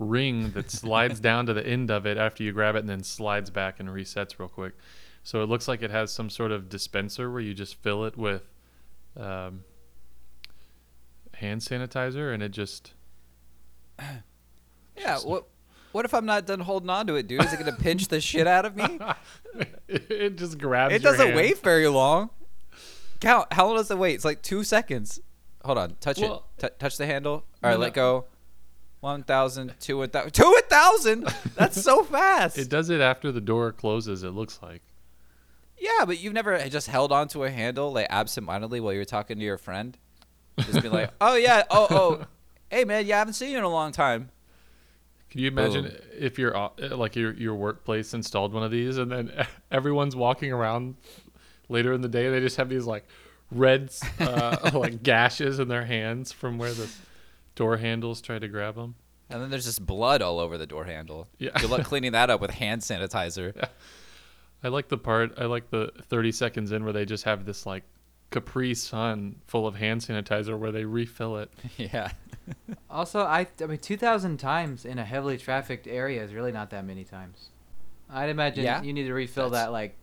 ring that slides down to the end of it after you grab it, and then slides back and resets real quick. So it looks like it has some sort of dispenser where you just fill it with um, hand sanitizer, and it just... Yeah, just, what... What if I'm not done holding on to it, dude? Is it going to pinch the shit out of me? It just grabs it your It doesn't hand. Wait very long. Count. How long does it wait? It's like two seconds. Hold on. Touch well, it. T- touch the handle. All right, no. Let go. one thousand, two thousand. two thousand? That's so fast. It does it after the door closes, it looks like. Yeah, but you've never just held onto a handle like absentmindedly while you were talking to your friend? Just be like, oh, yeah. Oh, oh. Hey, man. Yeah, I haven't seen you in a long time. Can you imagine Boom. if your like your your workplace installed one of these, and then everyone's walking around later in the day, they just have these like red uh, like gashes in their hands from where the door handles try to grab them, and then there's just blood all over the door handle. Yeah, good luck cleaning that up with hand sanitizer. Yeah. I like the part. I like the thirty seconds in where they just have this like Capri Sun full of hand sanitizer where they refill it. Yeah. Also, I, I mean, two thousand times in a heavily trafficked area is really not that many times. I'd imagine yeah, you need to refill that like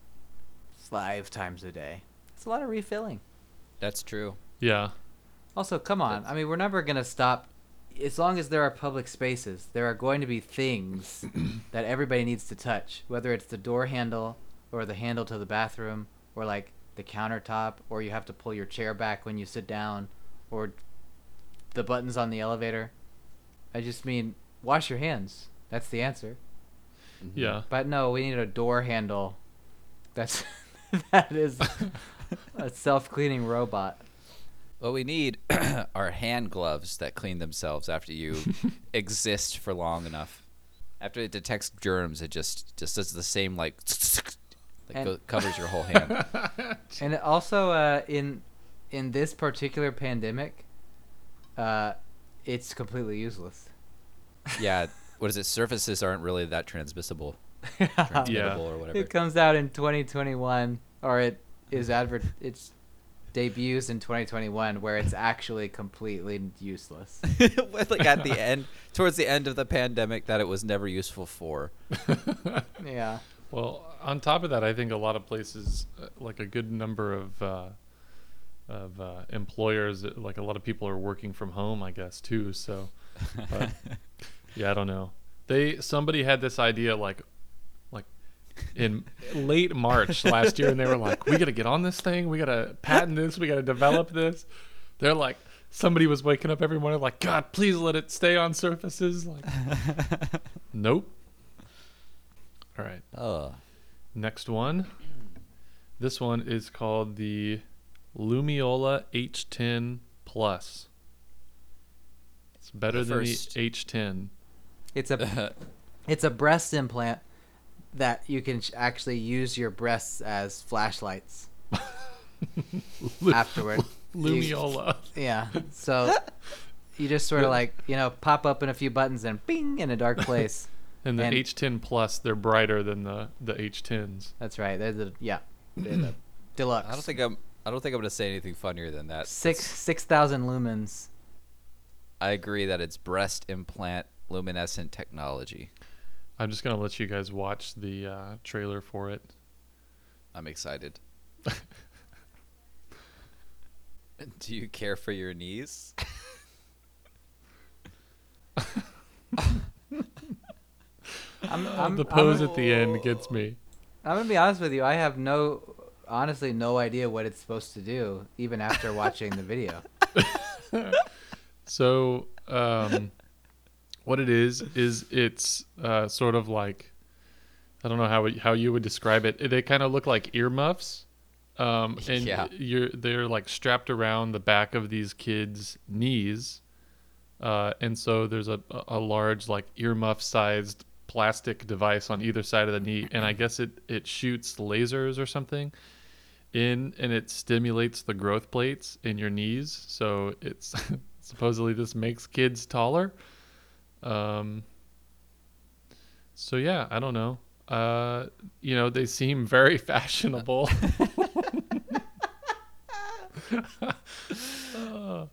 five times a day. It's a lot of refilling. That's true. Yeah. Also, come on. That's... I mean, we're never going to stop. As long as there are public spaces, there are going to be things that everybody needs to touch, whether it's the door handle or the handle to the bathroom or like the countertop, or you have to pull your chair back when you sit down, or the buttons on the elevator. I just mean, wash your hands. That's the answer. Yeah. But no, we need a door handle. That's that is a self-cleaning robot. What we need are hand gloves that clean themselves after you exist for long enough. After it detects germs, it just just does the same like that go- covers your whole hand. And also uh, in in this particular pandemic, uh, it's completely useless. yeah, what is it? Surfaces aren't really that transmissible. transmittable yeah. or whatever. It comes out in twenty twenty-one, or it is advert. It's debuts in twenty twenty-one, where it's actually completely useless. Like at the end, towards the end of the pandemic, that it was never useful for. Yeah. Well, on top of that, I think a lot of places, like a good number of uh, of uh, employers, like a lot of people are working from home, I guess, too. So, but, yeah, I don't know. They somebody had this idea like, like in late March last year, and they were like, "We gotta get on this thing. We gotta patent this. We gotta develop this." They're like, somebody was waking up every morning like, "God, please let it stay on surfaces." Like, nope. All right. Oh. Next one. This one is called the Lumiola H ten Plus. It's better the than the H ten. It's a it's a breast implant that you can sh- actually use your breasts as flashlights afterward. Lumiola. You, yeah. So you just sort of like, you know, pop up in a few buttons and bing, in a dark place. And the and H ten Plus, they're brighter than the, the H tens. That's right. They're the yeah, they're the deluxe. I don't think I'm. I don't think I'm gonna say anything funnier than that. Six That's, six thousand lumens. I agree that it's breast implant luminescent technology. I'm just gonna let you guys watch the uh, trailer for it. I'm excited. Do you care for your knees? I'm, I'm, the pose I'm, at the end gets me. I'm going to be honest with you. I have no, honestly, no idea what it's supposed to do, even after watching the video. So, um, what it is, is it's uh, sort of like, I don't know how it, how you would describe it. They kind of look like earmuffs. Um, and yeah. you're, they're like strapped around the back of these kids' knees. Uh, and so there's a, a large, like, earmuff-sized plastic device on either side of the knee, and I guess it it shoots lasers or something in, and it stimulates the growth plates in your knees, so it's supposedly this makes kids taller. Um so yeah, I don't know. Uh you know, they seem very fashionable. uh.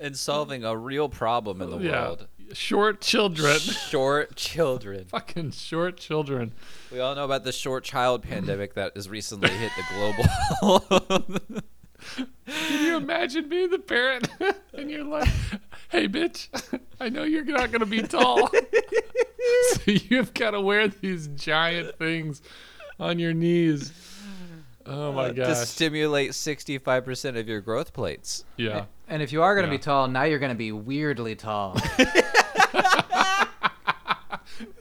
And solving a real problem in the yeah. world. Short children. Short children. Fucking short children. We all know about the short child pandemic that has recently hit the global. Can you imagine being the parent and you're like, hey, bitch, I know you're not going to be tall. So you've got to wear these giant things on your knees. Oh my gosh. To stimulate sixty-five percent of your growth plates. Yeah. And if you are going to yeah. be tall, now you're going to be weirdly tall.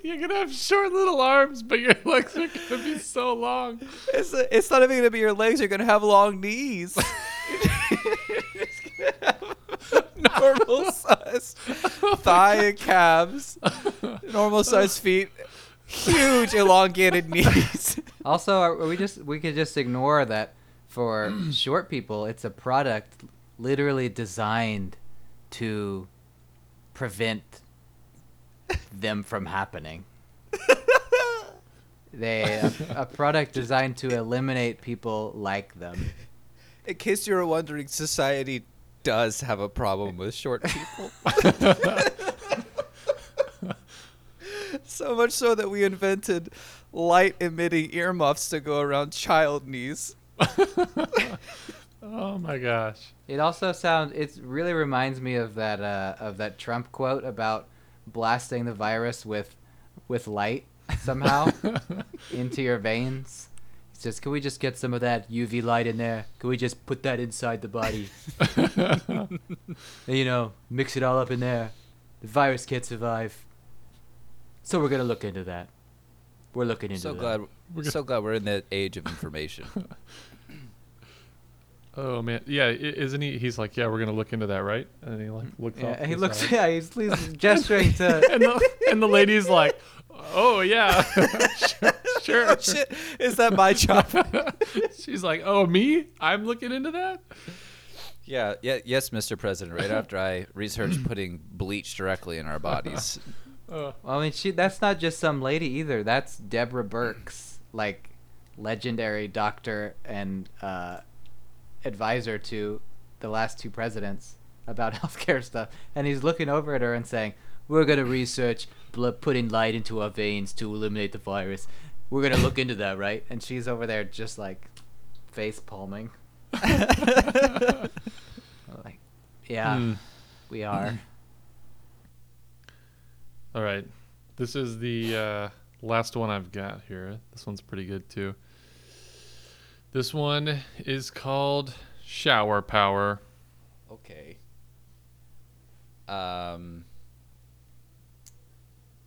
You're going to have short little arms, but your legs are going to be so long. It's, it's not even going to be your legs. You're going to have long knees. It's going to have normal size thigh and calves, normal size feet. Huge elongated knees. Also, are we just we could just ignore that for short people, it's a product literally designed to prevent them from happening. They a, a product designed to eliminate people like them. In case you were wondering, society does have a problem with short people. So much so that we invented light-emitting earmuffs to go around child knees. Oh my gosh! It also sounds. It really reminds me of that uh, of that Trump quote about blasting the virus with with light somehow into your veins. He says, "Can we just get some of that U V light in there? Can we just put that inside the body? And, you know, mix it all up in there. The virus can't survive." So we're gonna look into that. We're looking into so that. Glad, we're so glad we're in that age of information. Oh man, yeah, isn't he? He's like, yeah, we're gonna look into that, right? And he like looks. Yeah, he looks. Side. Yeah, he's, he's gesturing to. and, the, and the lady's like, oh yeah, sure. sure. Oh, shit. Is that my job? She's like, oh me? I'm looking into that. Yeah, yeah, yes, Mister President, right after I researched putting bleach directly in our bodies. uh, well, I mean, she, that's not just some lady either. That's Deborah Birx, like, legendary doctor and uh, advisor to the last two presidents about healthcare stuff. And he's looking over at her and saying, we're going to research blood, putting light into our veins to eliminate the virus. We're going to look into that, right? And she's over there just, like, face palming. Like, yeah, mm. we are. All right, this is the uh, last one I've got here. This one's pretty good too. This one is called Shower Power. Okay. Um.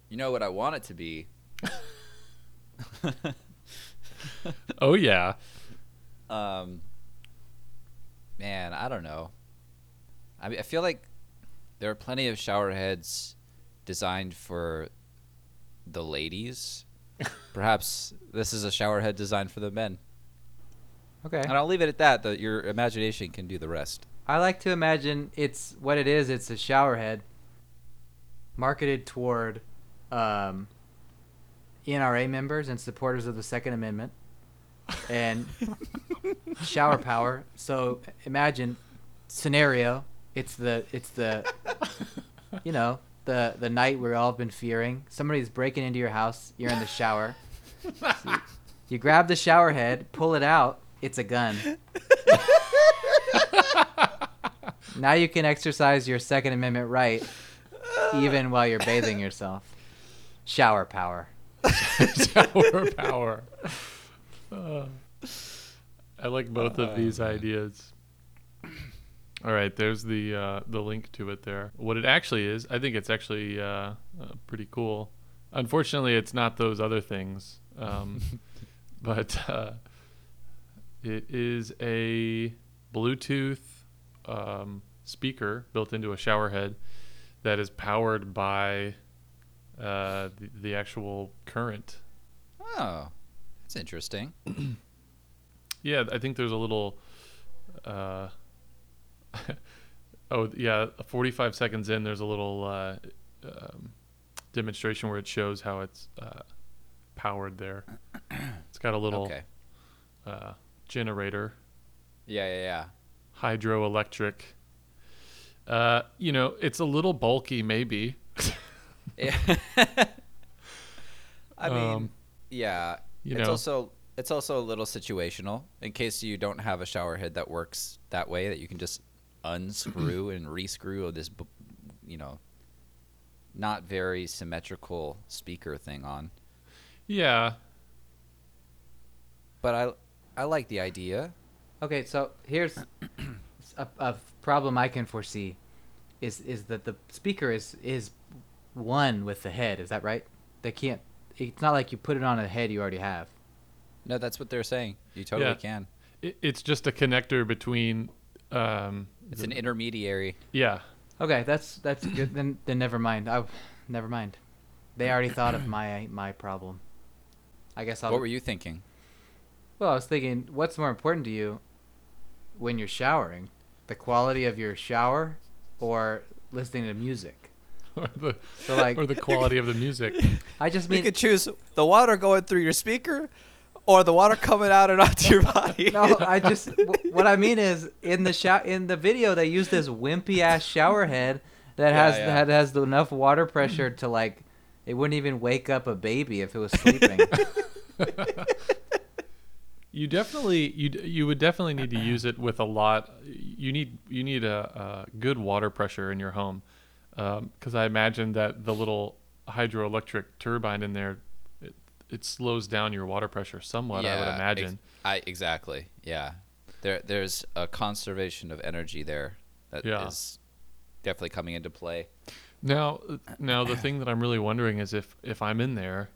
You know what I want it to be? Oh yeah. Um. Man, I don't know. I mean, I feel like there are plenty of shower heads designed for the ladies. Perhaps this is a shower head designed for the men. Okay. And I'll leave it at that, that your imagination can do the rest. I like to imagine it's what it is. It's a shower head marketed toward um, N R A members and supporters of the Second Amendment. And shower power. So imagine scenario. It's the it's the you know the the night we've all been fearing. Somebody's breaking into your house. You're in the shower. So you, you grab the shower head, pull it out. It's a gun. Now you can exercise your Second Amendment right, even while you're bathing yourself. Shower power. Shower power. Uh, I like both of these ideas. All right, there's the uh, the link to it there. What it actually is, I think it's actually uh, uh, pretty cool. Unfortunately, it's not those other things, um, but uh, it is a Bluetooth um, speaker built into a shower head that is powered by uh, the, the actual current. Oh. It's interesting. Yeah, I think there's a little uh oh yeah forty-five seconds in, there's a little uh um, demonstration where it shows how it's uh powered there. It's got a little okay. uh generator. Yeah, yeah, yeah. Hydroelectric. Uh you know, it's a little bulky maybe. Yeah. I mean, um, yeah. You know. It's also it's also a little situational in case you don't have a shower head that works that way, that you can just unscrew and rescrew this, you know, not very symmetrical speaker thing on. Yeah. But I I like the idea. Okay, so here's a, a problem I can foresee is is that the speaker is is one with the head. Is that right? They can't. It's not like you put it on a head you already have. No, that's what they're saying. You totally yeah. can. It, it's just a connector between. Um, it's the, an intermediary. Yeah. Okay, that's that's good. Then then never mind. I, never mind. They already thought of my my problem. I guess I'll. What were you thinking? Well, I was thinking, what's more important to you when you're showering? The quality of your shower, or listening to music? Or the, so like, or the quality of the music. I just mean you could choose the water going through your speaker, or the water coming out and onto your body. No, I just w- what I mean is in the sho- in the video they use this wimpy ass shower head that yeah, has yeah. that has enough water pressure to like it wouldn't even wake up a baby if it was sleeping. You definitely you you would definitely need to use it with a lot. You need you need a, a good water pressure in your home. Because um, I imagine that the little hydroelectric turbine in there, it, it slows down your water pressure somewhat. Yeah, I would imagine. Ex- I exactly. Yeah, there there's a conservation of energy there that yeah. is definitely coming into play. Now, now the thing that I'm really wondering is if if I'm in there,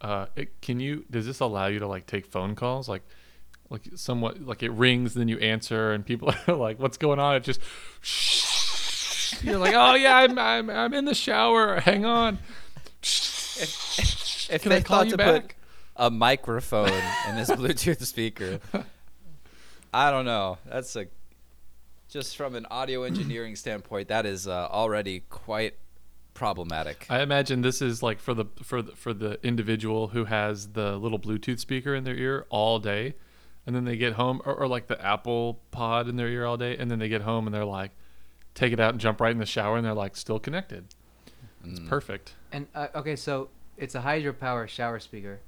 uh, it, can you? Does this allow you to like take phone calls? Like, like somewhat like it rings, then you answer, and people are like, "What's going on?" It just. Shh. You're like, oh yeah, I'm I'm I'm in the shower. Hang on. If, if Can they I call thought you to back? Put a microphone in this Bluetooth speaker, I don't know. That's a just from an audio engineering standpoint, that is uh, already quite problematic. I imagine this is like for the for the, for the individual who has the little Bluetooth speaker in their ear all day, and then they get home, or, or like the Apple Pod in their ear all day, and then they get home and they're like, take it out and jump right in the shower, and they're like, still connected. Mm. It's perfect. And uh, okay, so it's a hydropower shower speaker,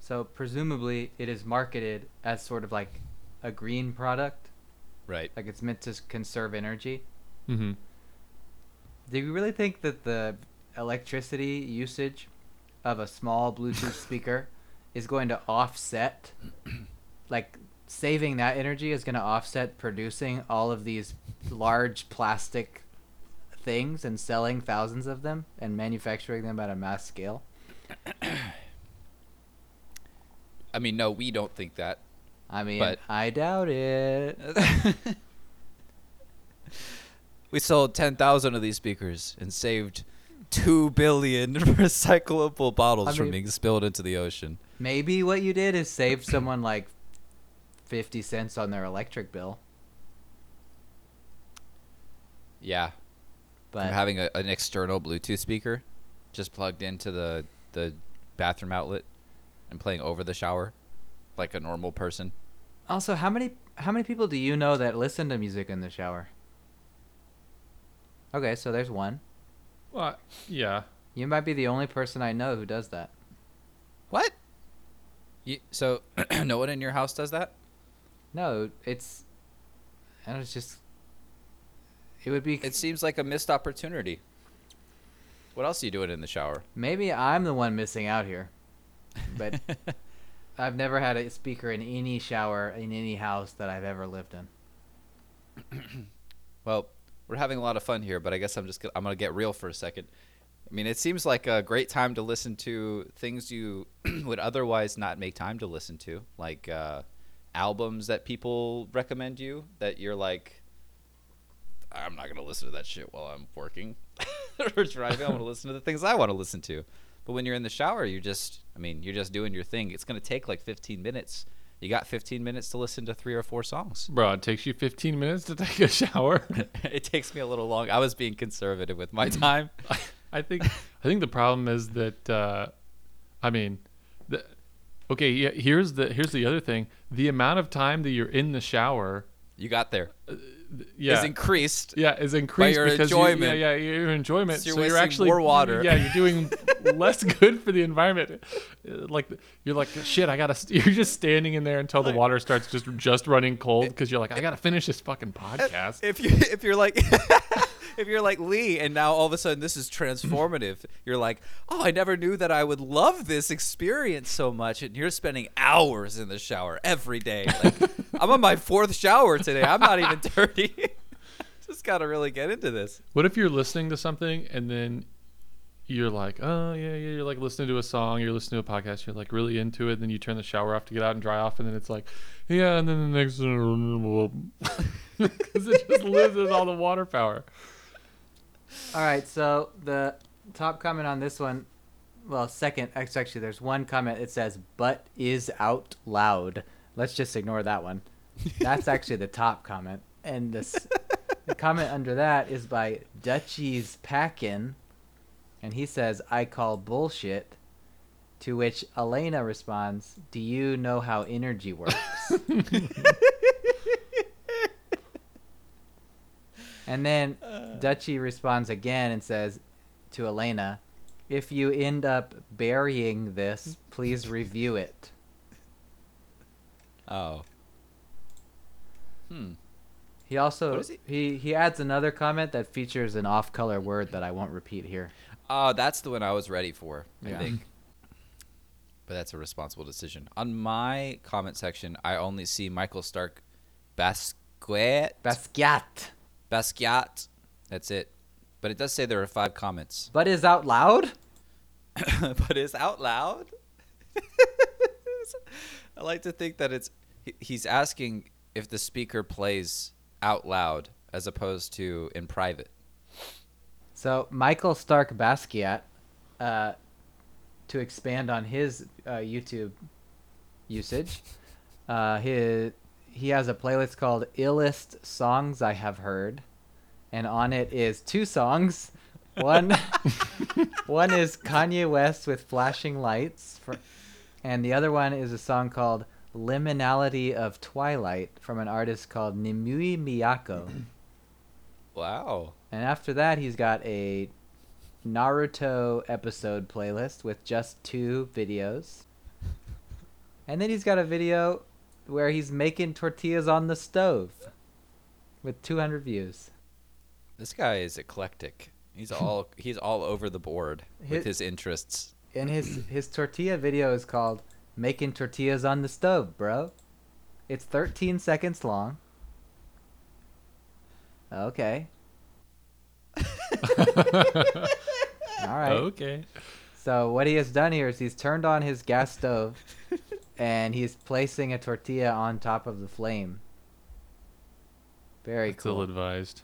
so presumably it is marketed as sort of like a green product, right? Like it's meant to conserve energy. Mm-hmm. Do you really think that the electricity usage of a small Bluetooth speaker is going to offset, like saving that energy is going to offset producing all of these large plastic things and selling thousands of them and manufacturing them at a mass scale? I mean, no, we don't think that. I mean, but... I doubt it. We sold ten thousand of these speakers and saved two billion recyclable bottles I from mean, being spilled into the ocean. Maybe what you did is save someone like fifty cents on their electric bill. Yeah. But from having a, an external Bluetooth speaker just plugged into the, the bathroom outlet and playing over the shower like a normal person. Also, how many how many people do you know that listen to music in the shower? Okay, so there's one. Well, yeah. You might be the only person I know who does that. What? You, so no one in your house does that? No, it's... I don't know, it's just... It would be... It seems like a missed opportunity. What else do you do in the shower? Maybe I'm the one missing out here. But I've never had a speaker in any shower in any house that I've ever lived in. Well... We're having a lot of fun here, but I guess I'm just gonna, I'm gonna get real for a second. I mean, it seems like a great time to listen to things you would otherwise not make time to listen to, like uh, albums that people recommend you that you're like, I'm not gonna listen to that shit while I'm working or driving. I want to listen to the things I want to listen to. But when you're in the shower, you're just, I mean, you're just doing your thing. It's gonna take like fifteen minutes. You got fifteen minutes to listen to three or four songs. Bro, it takes you fifteen minutes to take a shower. It takes me a little long. I was being conservative with my time. I think I think the problem is that, uh, I mean, the, okay, yeah, here's the here's the other thing. The amount of time that you're in the shower. You got there. Uh, yeah. Is increased. Yeah, is increased. By your because enjoyment. You, yeah, yeah, your enjoyment. So you're, so you're actually more water. Yeah, you're doing less good for the environment. Like you're like, shit, I gotta. St-. You're just standing in there until the water starts just just running cold because you're like, I gotta finish this fucking podcast. If you if you're like. If you're like Lee and now all of a sudden this is transformative, you're like, oh, I never knew that I would love this experience so much. And you're spending hours in the shower every day. Like, I'm on my fourth shower today. I'm not even dirty. Just got to really get into this. What if you're listening to something and then you're like, oh, yeah, yeah. You're like listening to a song. You're listening to a podcast. You're like really into it. And then you turn the shower off to get out and dry off. And then it's like, yeah. And then the next because it just lives in all the water power. All right, so the top comment on this one, well, second, actually, there's one comment. It says, "Butt is out loud." Let's just ignore that one. That's actually the top comment. And this, the comment under that is by Dutchies Packin, and he says, "I call bullshit," to which Elena responds, "Do you know how energy works?" And then Dutchie responds again and says to Elena, "If you end up burying this, please review it." Oh. Hmm. He also he? he he adds another comment that features an off-color word that I won't repeat here. Oh, uh, that's the one I was ready for, I yeah. think. But that's a responsible decision. On my comment section, I only see Michael Stark Basquiat. Basquiat. Basquiat. That's it. But it does say there are five comments. But is out loud? But is out loud? I like to think that it's he's asking if the speaker plays out loud as opposed to in private. So Michael Stark Basquiat, uh, to expand on his uh, YouTube usage, uh, his he has a playlist called Illest Songs I Have Heard, and on it is two songs. One one is Kanye West with Flashing Lights, for, and the other one is a song called Liminality of Twilight from an artist called Nimue Miyako. Wow. And after that, he's got a Naruto episode playlist with just two videos. And then he's got a video where he's making tortillas on the stove with two hundred views. This guy is eclectic. He's all he's all over the board his, with his interests. And his, his tortilla video is called Making Tortillas on the Stove, bro. It's thirteen seconds long. Okay. All right. Okay. So what he has done here is he's turned on his gas stove and he's placing a tortilla on top of the flame. Very That's cool. Ill-advised.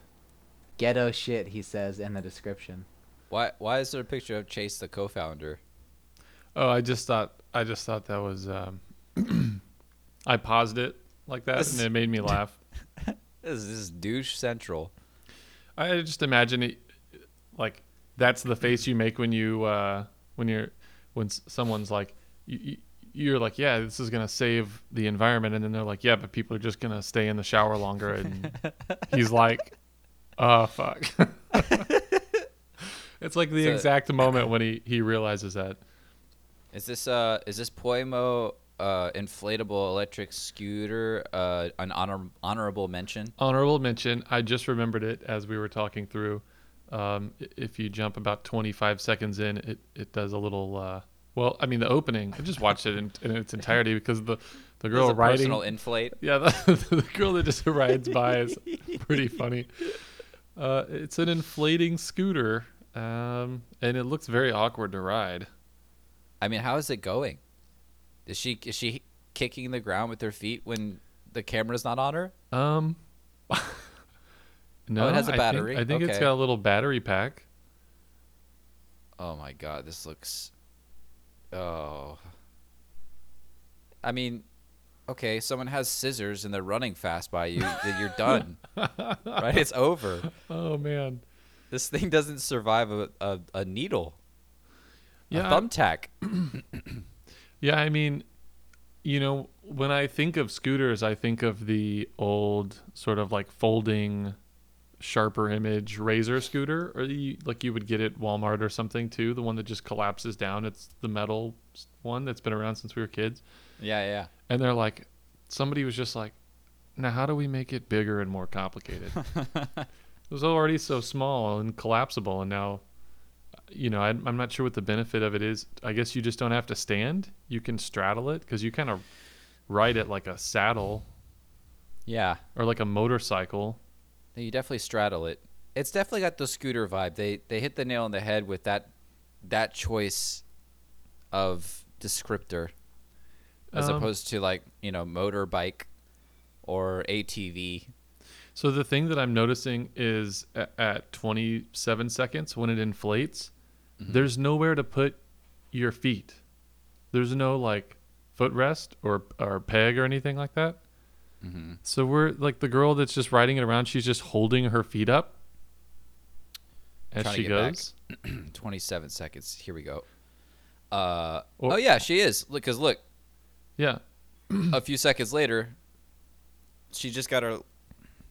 Ghetto shit, he says in the description. Why why is there a picture of Chase, the co-founder? Oh, I just thought I just thought that was um, I paused it like that and it made me laugh. This is douche central. I just imagine it like that's the face you make when you uh, when you're when someone's like you, you're like yeah this is gonna save the environment, and then they're like yeah but people are just gonna stay in the shower longer, and he's like oh fuck. It's like the so, exact moment when he, he realizes that. Is this uh is this Poimo uh inflatable electric scooter uh an honor- honorable mention? Honorable mention. I just remembered it as we were talking through. Um, if you jump about twenty-five seconds in, it, it does a little, uh, well, I mean, the opening, I just watched it in, in its entirety because the, the girl a riding. Personal inflate. Yeah, the, the girl that just rides by is pretty funny. Uh, it's an inflating scooter, um, and it looks very awkward to ride. I mean, how is it going? Is she is she kicking the ground with her feet when the camera's not on her? Um. No, oh, it has a battery. I think, I think okay. It's got a little battery pack. Oh my god, this looks. Oh. I mean, okay, someone has scissors and they're running fast by you. You're done, right? It's over. Oh man, this thing doesn't survive a a, a needle. Yeah, a thumbtack. Yeah, I mean, you know, when I think of scooters, I think of the old sort of like folding. Sharper Image Razor scooter, or you, like you would get at Walmart or something too, the one that just collapses down. It's the metal one that's been around since we were kids. Yeah, yeah. And they're like, somebody was just like, now how do we make it bigger and more complicated? It was already so small and collapsible, and now, you know, I, I'm not sure what the benefit of it is. I guess you just don't have to stand. You can straddle it because you kind of ride it like a saddle. Yeah. Or like a motorcycle. You definitely straddle it. It's definitely got the scooter vibe. They they hit the nail on the head with that that choice of descriptor, as um, opposed to like, you know, motorbike or A T V. So the thing that I'm noticing is at, at twenty-seven seconds when it inflates, mm-hmm. There's nowhere to put your feet. There's no like footrest or or peg or anything like that. Mm-hmm. So we're like the girl that's just riding it around. She's just holding her feet up as she goes. twenty-seven seconds. Here we go. Uh, or, oh yeah, she is. Look, cause look. Yeah. A few seconds later, she just got her.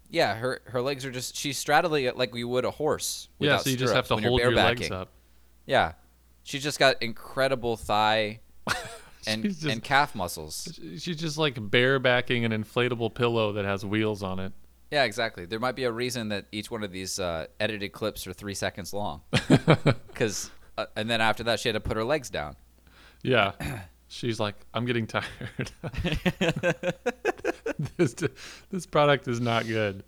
Yeah, her her legs are just. She's straddling it like we would a horse. Yeah, so you just have to hold your legs up. Yeah, she's just got incredible thigh. And, just, and calf muscles. She's just like barebacking an inflatable pillow that has wheels on it. Yeah, exactly. There might be a reason that each one of these uh, edited clips are three seconds long. Because, uh, and then after that, she had to put her legs down. Yeah. She's like, I'm getting tired. this, this product is not good.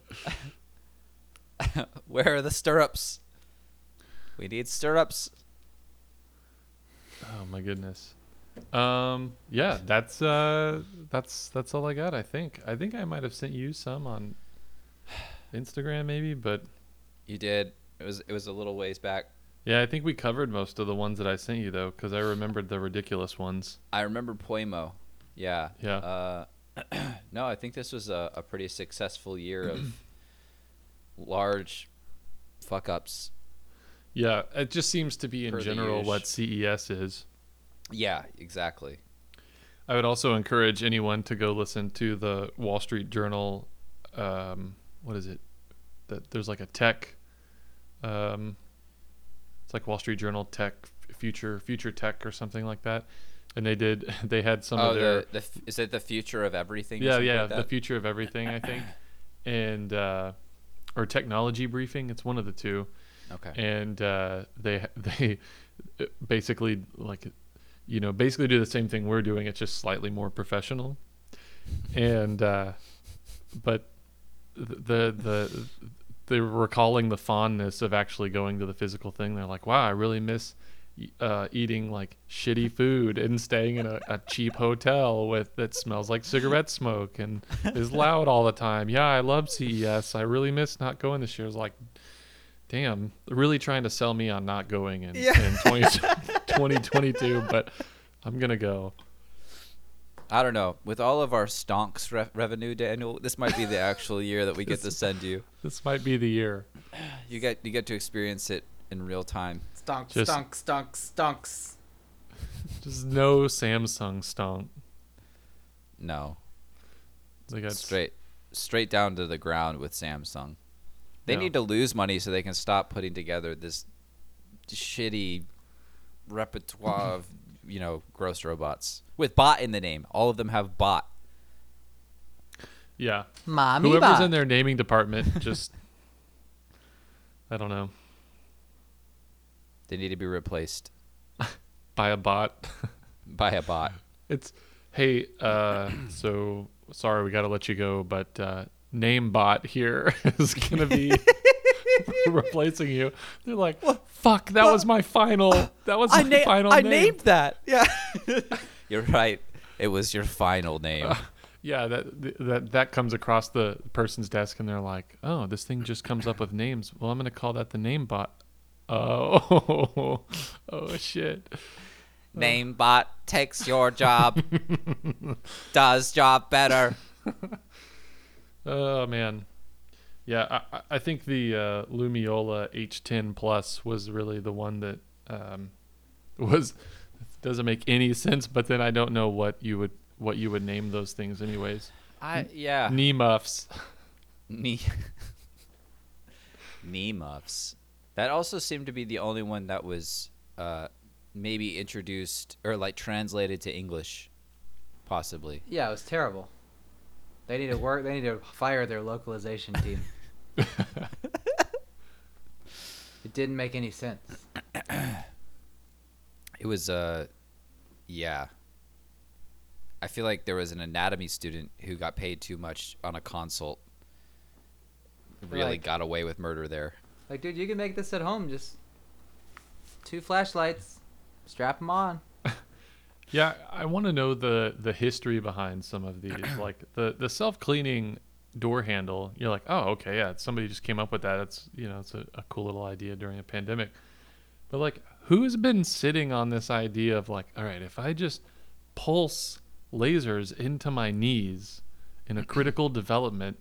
Where are the stirrups? We need stirrups. Oh, my goodness. Um yeah, that's uh that's that's all I got. I think I think I might have sent you some on Instagram maybe, but you did. It was it was a little ways back. Yeah, I think we covered most of the ones that I sent you though, because I remembered the ridiculous ones. I remember Poimo. Yeah. Yeah. Uh, No, I think this was a, a pretty successful year of large fuck ups. Yeah, it just seems to be in general what C E S is. Yeah, exactly. I would also encourage anyone to go listen to the Wall Street Journal. Um, what is it? That there's like a tech. Um, it's like Wall Street Journal Tech Future Future Tech or something like that. And they did. They had some oh, of their. The, the, is it the future of everything? Yeah, yeah, like the future of everything, I think, and uh, or technology briefing. It's one of the two. Okay. And uh, they they basically like, you know, basically do the same thing we're doing. It's just slightly more professional, and uh, but the the they were recalling the fondness of actually going to the physical thing. They're like, wow, I really miss. Uh, eating like shitty food and staying in a, a cheap hotel with that smells like cigarette smoke and is loud all the time. Yeah, I love C E S. I really miss not going this year. I was like, damn, really trying to sell me on not going in, yeah. in twenty twenty-two, but I'm going to go. I don't know. With all of our stonks re- revenue, Daniel, this might be the actual year that we get this, to send you. This might be the year. You get, you get to experience it in real time. Stonks, just, stonks, stonks, stonks. Just no Samsung stonk. No. Like straight straight down to the ground with Samsung. They yeah. need to lose money so they can stop putting together this shitty repertoire of, you know, gross robots. With bot in the name. All of them have bot. Yeah. Mommy Whoever's bot. In their naming department just... I don't know. They need to be replaced by a bot. By a bot. It's hey. Uh, so sorry, we got to let you go, but uh, name bot here is gonna be replacing you. They're like, what? Fuck. That what? was my final. Uh, that was I my na- final. I name. named that. Yeah. You're right. It was your final name. Uh, yeah. That that that comes across the person's desk, and they're like, oh, this thing just comes up with names. Well, I'm gonna call that the name bot. Oh, oh shit. Name bot takes your job. Does job better. Oh man. Yeah, I, I think the uh, Lumiola H ten Plus was really the one that um, was doesn't make any sense, but then I don't know what you would what you would name those things anyways. I yeah. Knee muffs. Knee Knee muffs. That also seemed to be the only one that was uh, maybe introduced or like translated to English, possibly. Yeah, it was terrible. They need to work. They need to fire their localization team. It didn't make any sense. It was, uh, yeah. I feel like there was an anatomy student who got paid too much on a consult. Really like, got away with murder there. Like, dude, you can make this at home. Just two flashlights, strap them on. Yeah, I want to know the, the history behind some of these. Like, the, the self-cleaning door handle, you're like, oh, okay, yeah, somebody just came up with that. It's, you know, it's a, a cool little idea during a pandemic. But, like, who's been sitting on this idea of, like, all right, if I just pulse lasers into my knees in a critical development,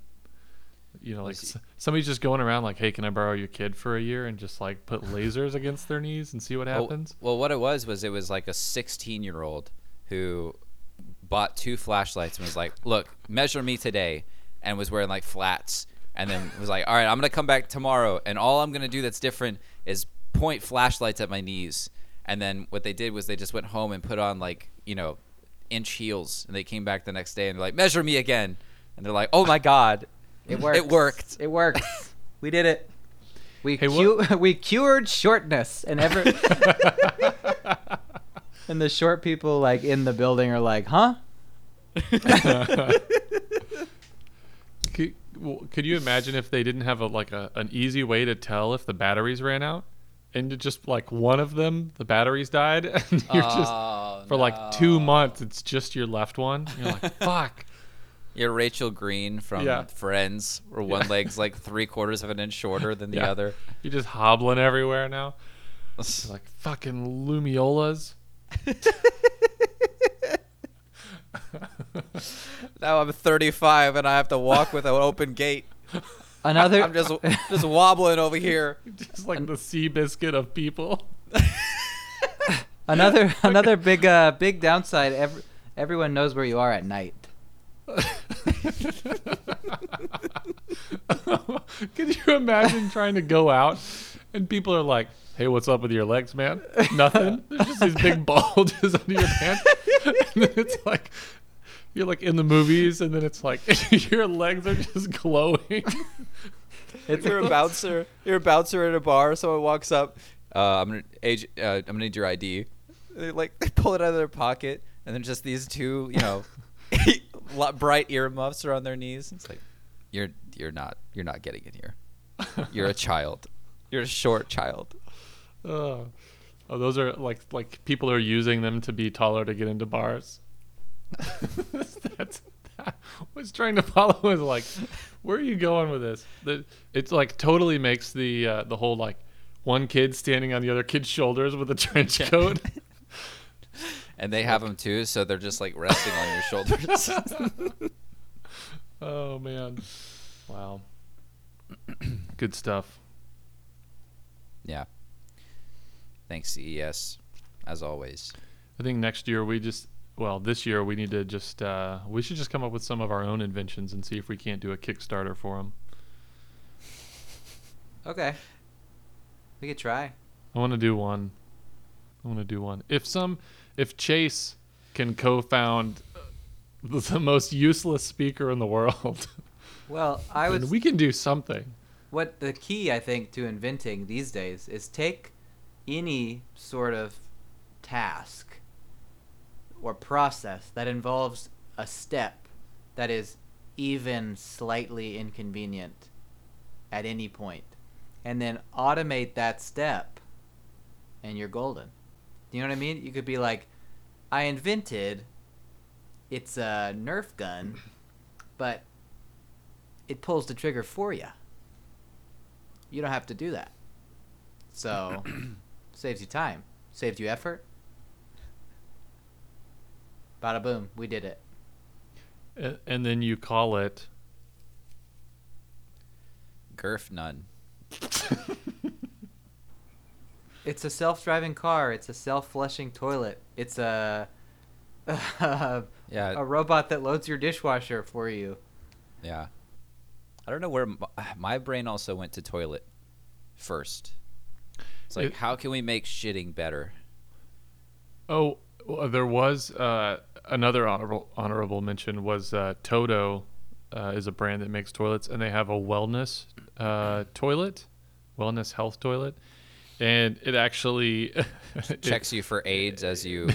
you know, like somebody's just going around like, hey, can I borrow your kid for a year and just like put lasers against their knees and see what happens? Well, well, what it was was it was like a sixteen year old who bought two flashlights and was like, look, measure me today, and was wearing like flats, and then was like, all right, I'm going to come back tomorrow, and all I'm going to do that's different is point flashlights at my knees. And then what they did was they just went home and put on like, you know, inch heels, and they came back the next day and they're like, measure me again. And they're like, oh my God. It worked. It worked. It works. We did it. We hey, cu- we cured shortness, and ever and the short people like in the building are like, huh? could, well, could you imagine if they didn't have a like a an easy way to tell if the batteries ran out, and just like one of them, the batteries died, and you're oh, just for no. like two months, it's just your left one. You're like, fuck. You're Rachel Green from yeah. Friends, where one yeah. leg's like three quarters of an inch shorter than the yeah. other. You're just hobbling everywhere now. It's like fucking Lumiolas. Now I'm thirty-five and I have to walk with an open gate. Another. I'm just just wobbling over here. Just like the sea biscuit of people. Another another big uh, big downside. Every, everyone knows where you are at night. Could you imagine trying to go out and people are like, "Hey, what's up with your legs, man?" Nothing. There's just these big bulges under your pants. And then it's like you're like in the movies, and then it's like your legs are just glowing. If you're a bouncer, you're a bouncer at a bar. Someone walks up. Uh, I'm gonna age. Uh, I'm gonna need your I D. They like they pull it out of their pocket, and then just these two, you know, bright earmuffs are on their knees. It's like you're you're not you're not getting in here. You're a child. You're a short child. Oh, oh those are like like people are using them to be taller to get into bars. That's, I was trying to follow is like, where are you going with this? The, it's like totally makes the uh, the whole like. One kid standing on the other kid's shoulders with a trench coat. And they have them too, so they're just like resting on your shoulders. Oh, man. Wow. Good stuff. Yeah. Thanks, C E S, as always. I think next year we just, well, this year we need to just, uh, we should just come up with some of our own inventions and see if we can't do a Kickstarter for them. Okay. We could try. I want to do one. I want to do one. If some, if Chase can co-found the most useless speaker in the world, well, I would. We can do something. What the key, I think, to inventing these days is take any sort of task or process that involves a step that is even slightly inconvenient at any point. And then automate that step, and you're golden. You know what I mean? You could be like, I invented, it's a Nerf gun, but it pulls the trigger for you. You don't have to do that. So, saves you time. Saves you effort. Bada boom, we did it. And then you call it... Gurf Nun. It's a self-driving car. It's a self-flushing toilet. It's a, a yeah a robot that loads your dishwasher for you. Yeah, I don't know where my, my brain also went to toilet first. It's like it, how can we make shitting better? Oh, there was uh, another honorable honorable mention was uh, Toto. Uh, is a brand that makes toilets, and they have a wellness uh, toilet, wellness health toilet, and it actually it, checks you for AIDS as you.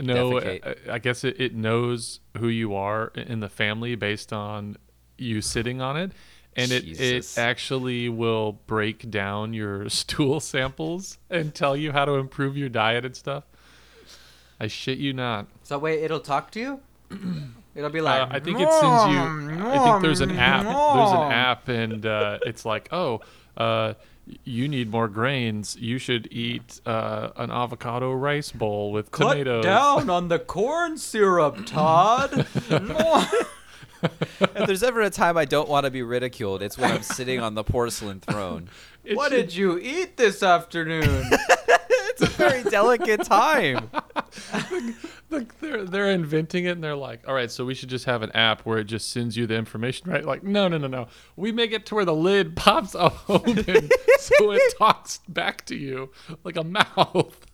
No, I, I guess it, it knows who you are in the family based on you sitting on it, and it, it actually will break down your stool samples and tell you how to improve your diet and stuff. I shit you not. So wait, it'll talk to you? It'll be like uh, I think it sends you. I think there's an app. There's an app, and uh, it's like, oh, uh, you need more grains. You should eat uh, an avocado rice bowl with Cut tomatoes. Cut down on the corn syrup, Todd. If there's ever a time I don't want to be ridiculed, it's when I'm sitting on the porcelain throne. It what should... did you eat this afternoon? It's a very delicate time. Like they're they're inventing it, and they're like, all right, so we should just have an app where it just sends you the information, right? Like, no, no, no, no. We make it to where the lid pops up open, so it talks back to you like a mouth.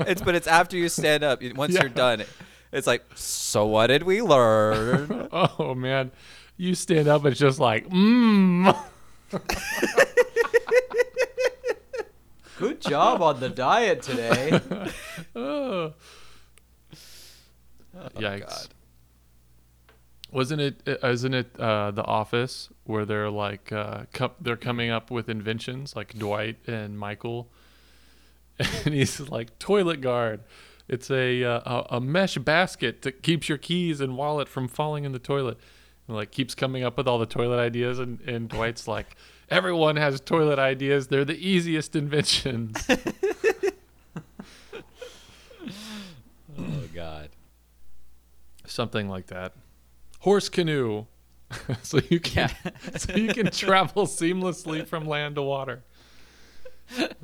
It's but it's after you stand up. Once yeah. you're done, it's like, so what did we learn? Oh man, you stand up, it's just like, mmm. Good job on the diet today. Oh. Oh, yikes! God. Wasn't it? Isn't it uh, The Office where they're like uh, co- they're coming up with inventions like Dwight and Michael, and he's like toilet guard. It's a uh, a mesh basket that keeps your keys and wallet from falling in the toilet. And like keeps coming up with all the toilet ideas, and, and Dwight's like, everyone has toilet ideas. They're the easiest inventions. Oh God. Something like that. horse canoe, so you can yeah. so you can travel seamlessly from land to water.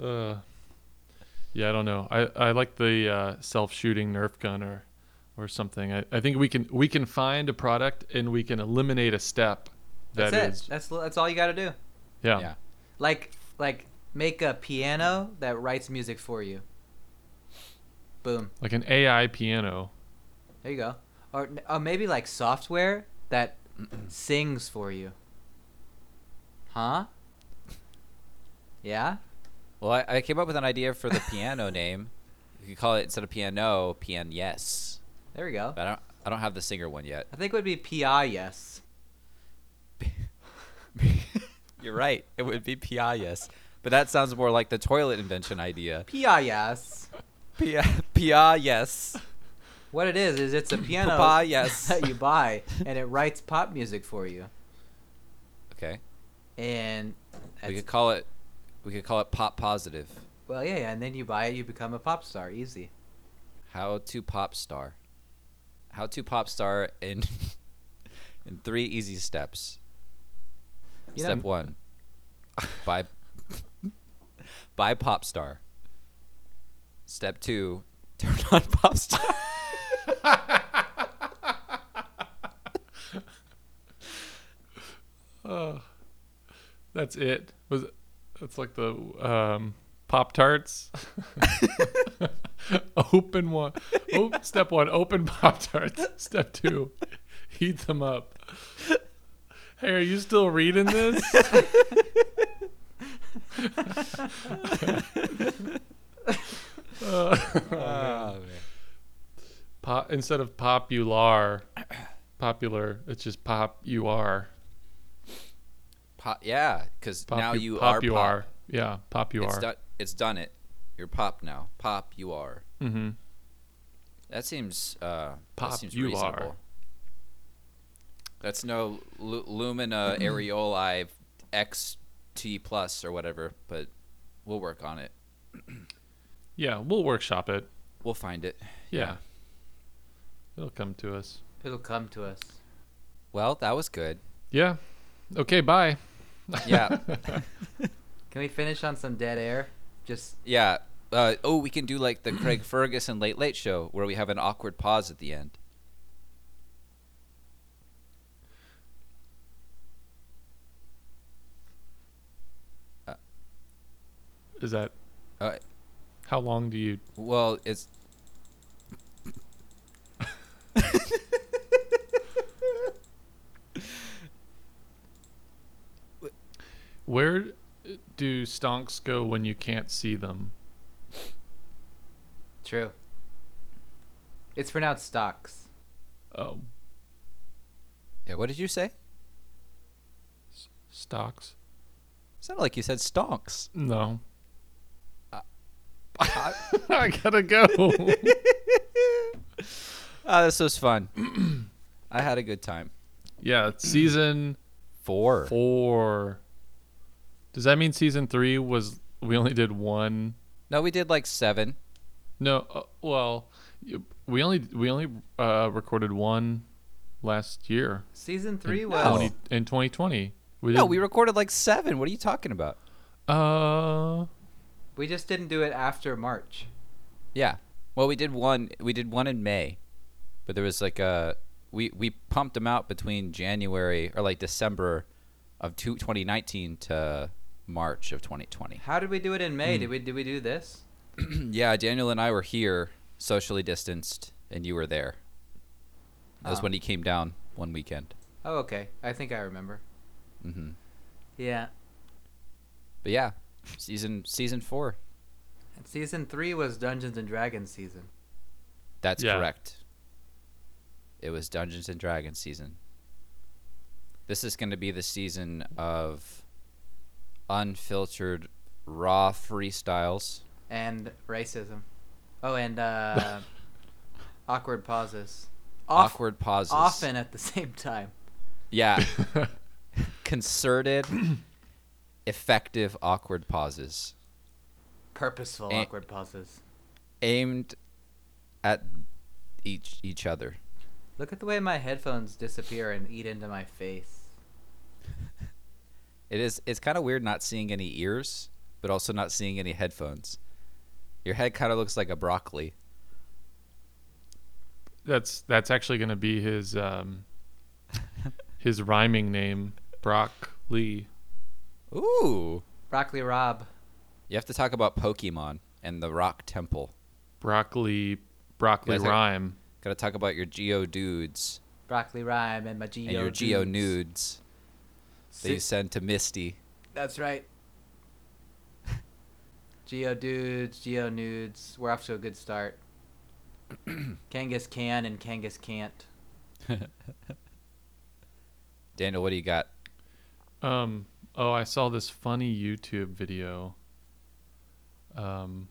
Uh, yeah, I don't know. I, I like the uh, self-shooting Nerf gun or or something. I, I think we can we can find a product and we can eliminate a step. That that's is, it. That's that's all you got to do. Yeah. yeah. Like like make a piano that writes music for you. Boom. Like an A I piano. There you go. Or, or maybe like software that sings for you. Huh? Yeah? Well, I, I came up with an idea for the piano name. You could call it, instead of piano, pian yes. There we go. But I don't I don't have the singer one yet. I think it would be P I yes. You're right. It would be P I yes. But that sounds more like the toilet invention idea. P I yes. P I yes. What it is is it's a piano Papa, yes. that you buy, and it writes pop music for you. Okay. And we could call it we could call it pop positive. Well, yeah, yeah, and then you buy it, you become a pop star, easy. How to pop star? How to pop star in in three easy steps. You Step know, one, buy buy pop star. Step two, turn on pop star. Oh, that's it. Was it, that's like the um, Pop Tarts. Open one. Oh, step one, open Pop Tarts. Step two, heat them up. Hey, are you still reading this? uh, oh, man. Pop, instead of popular, popular, it's just pop you are. Pop, yeah, because now you, you pop are you pop. Are. Yeah, pop you it's are. Do, it's done it. You're pop now. Pop you are. Mm-hmm. That seems uh, pop that seems you reasonable. Are. That's no L- Lumina Areoli X T plus or whatever, but we'll work on it. Yeah, we'll workshop it. We'll find it. Yeah. yeah. It'll come to us. It'll come to us. Well, that was good. Yeah. Okay, bye. Yeah. Can we finish on some dead air? Just yeah. Uh, oh, we can do like the Craig Ferguson Late Late Show where we have an awkward pause at the end. Uh, Is that? Uh, how long do you? Well, it's. Where do stonks go when you can't see them? True. It's pronounced stocks. Oh. Yeah, what did you say? S- stocks. It sounded like you said stonks. No. Uh, I-, I gotta go. Oh, this was fun. I had a good time. Yeah, it's season four. Four. Does that mean season three was we only did one? No, we did like seven. No, uh, well, we only we only uh, recorded one last year. Season three in was twenty, in twenty twenty. We no, we recorded like seven. What are you talking about? Uh, we just didn't do it after March. Yeah. Well, we did one. We did one in May, but there was like a we we pumped them out between January or like December of two, twenty nineteen to March of twenty twenty. How did we do it in May? Mm. Did we did we do this? Yeah, Daniel and I were here, socially distanced, and you were there. That oh. was when he came down one weekend. Oh, okay. I think I remember. Mm-hmm. Yeah. But yeah, season season four. And season three was Dungeons and Dragons season. That's yeah. correct. It was Dungeons and Dragons season. This is going to be the season of unfiltered, raw freestyles. And racism. Oh, and uh, awkward pauses. Off- awkward pauses. Often at the same time. Yeah. Concerted, effective, awkward pauses. Purposeful A- awkward pauses. Aimed at each each other. Look at the way my headphones disappear and eat into my face. It is, it's kind of weird not seeing any ears, but also not seeing any headphones. Your head kind of looks like a broccoli. That's that's actually going to be his um, his rhyming name, Broccoli. Ooh, Broccoli Rob. You have to talk about Pokemon and the Rock Temple. Broccoli, broccoli rhyme. Got to talk about your Geo Dudes. Broccoli rhyme and my Geo and your dudes. Geo nudes that you send to Misty. That's right. Geo Dudes, Geo Nudes. We're off to a good start. Kangas can and Kangas can't. Daniel, what do you got? Um. Oh, I saw this funny YouTube video. Um.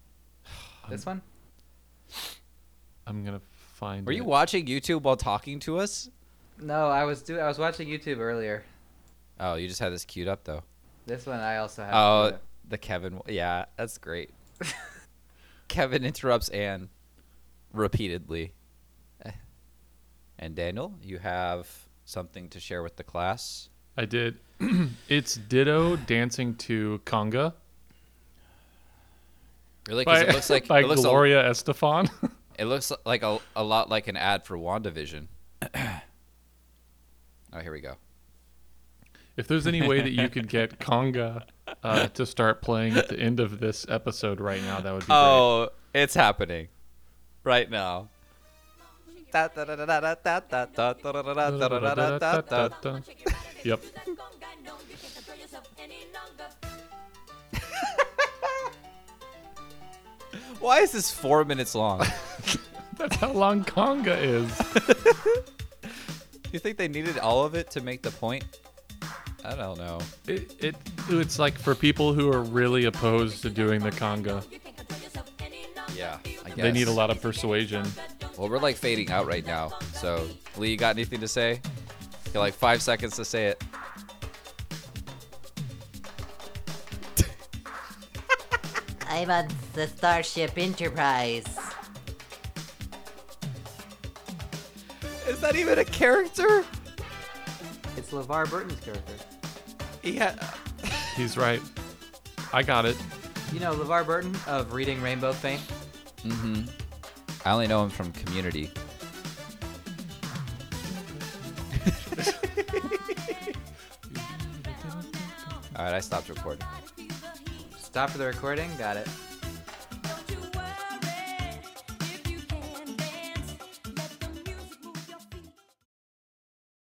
This I'm, one. I'm gonna find. Were it. you watching YouTube while talking to us? No, I was do. I was watching YouTube earlier. Oh, you just had this queued up though. This one I also have. Oh, the Kevin. Yeah, that's great. Kevin interrupts Anne repeatedly. And Daniel, you have something to share with the class? I did. It's Ditto dancing to Conga. Really? Because it looks like by it looks Gloria a, Estefan. It looks like a, a lot like an ad for WandaVision. Oh, here we go. If there's any way that you could get Conga uh, to start playing at the end of this episode right now, that would be great. Oh, it's happening. Right now. Yep. Why is this four minutes long? That's how long Conga is. Do you think they needed all of it to make the point? I don't know. It, it It's like for people who are really opposed to doing the Conga. Yeah, I guess. They need a lot of persuasion. Well, we're like fading out right now. So, Lee, you got anything to say? You got like five seconds to say it. I'm on the Starship Enterprise. Is that even a character? It's LeVar Burton's character. Yeah. He's right. I got it. You know LeVar Burton of Reading Rainbow fame? Mm-hmm. I only know him from Community. All right, I stopped recording. Stop the recording? Got it.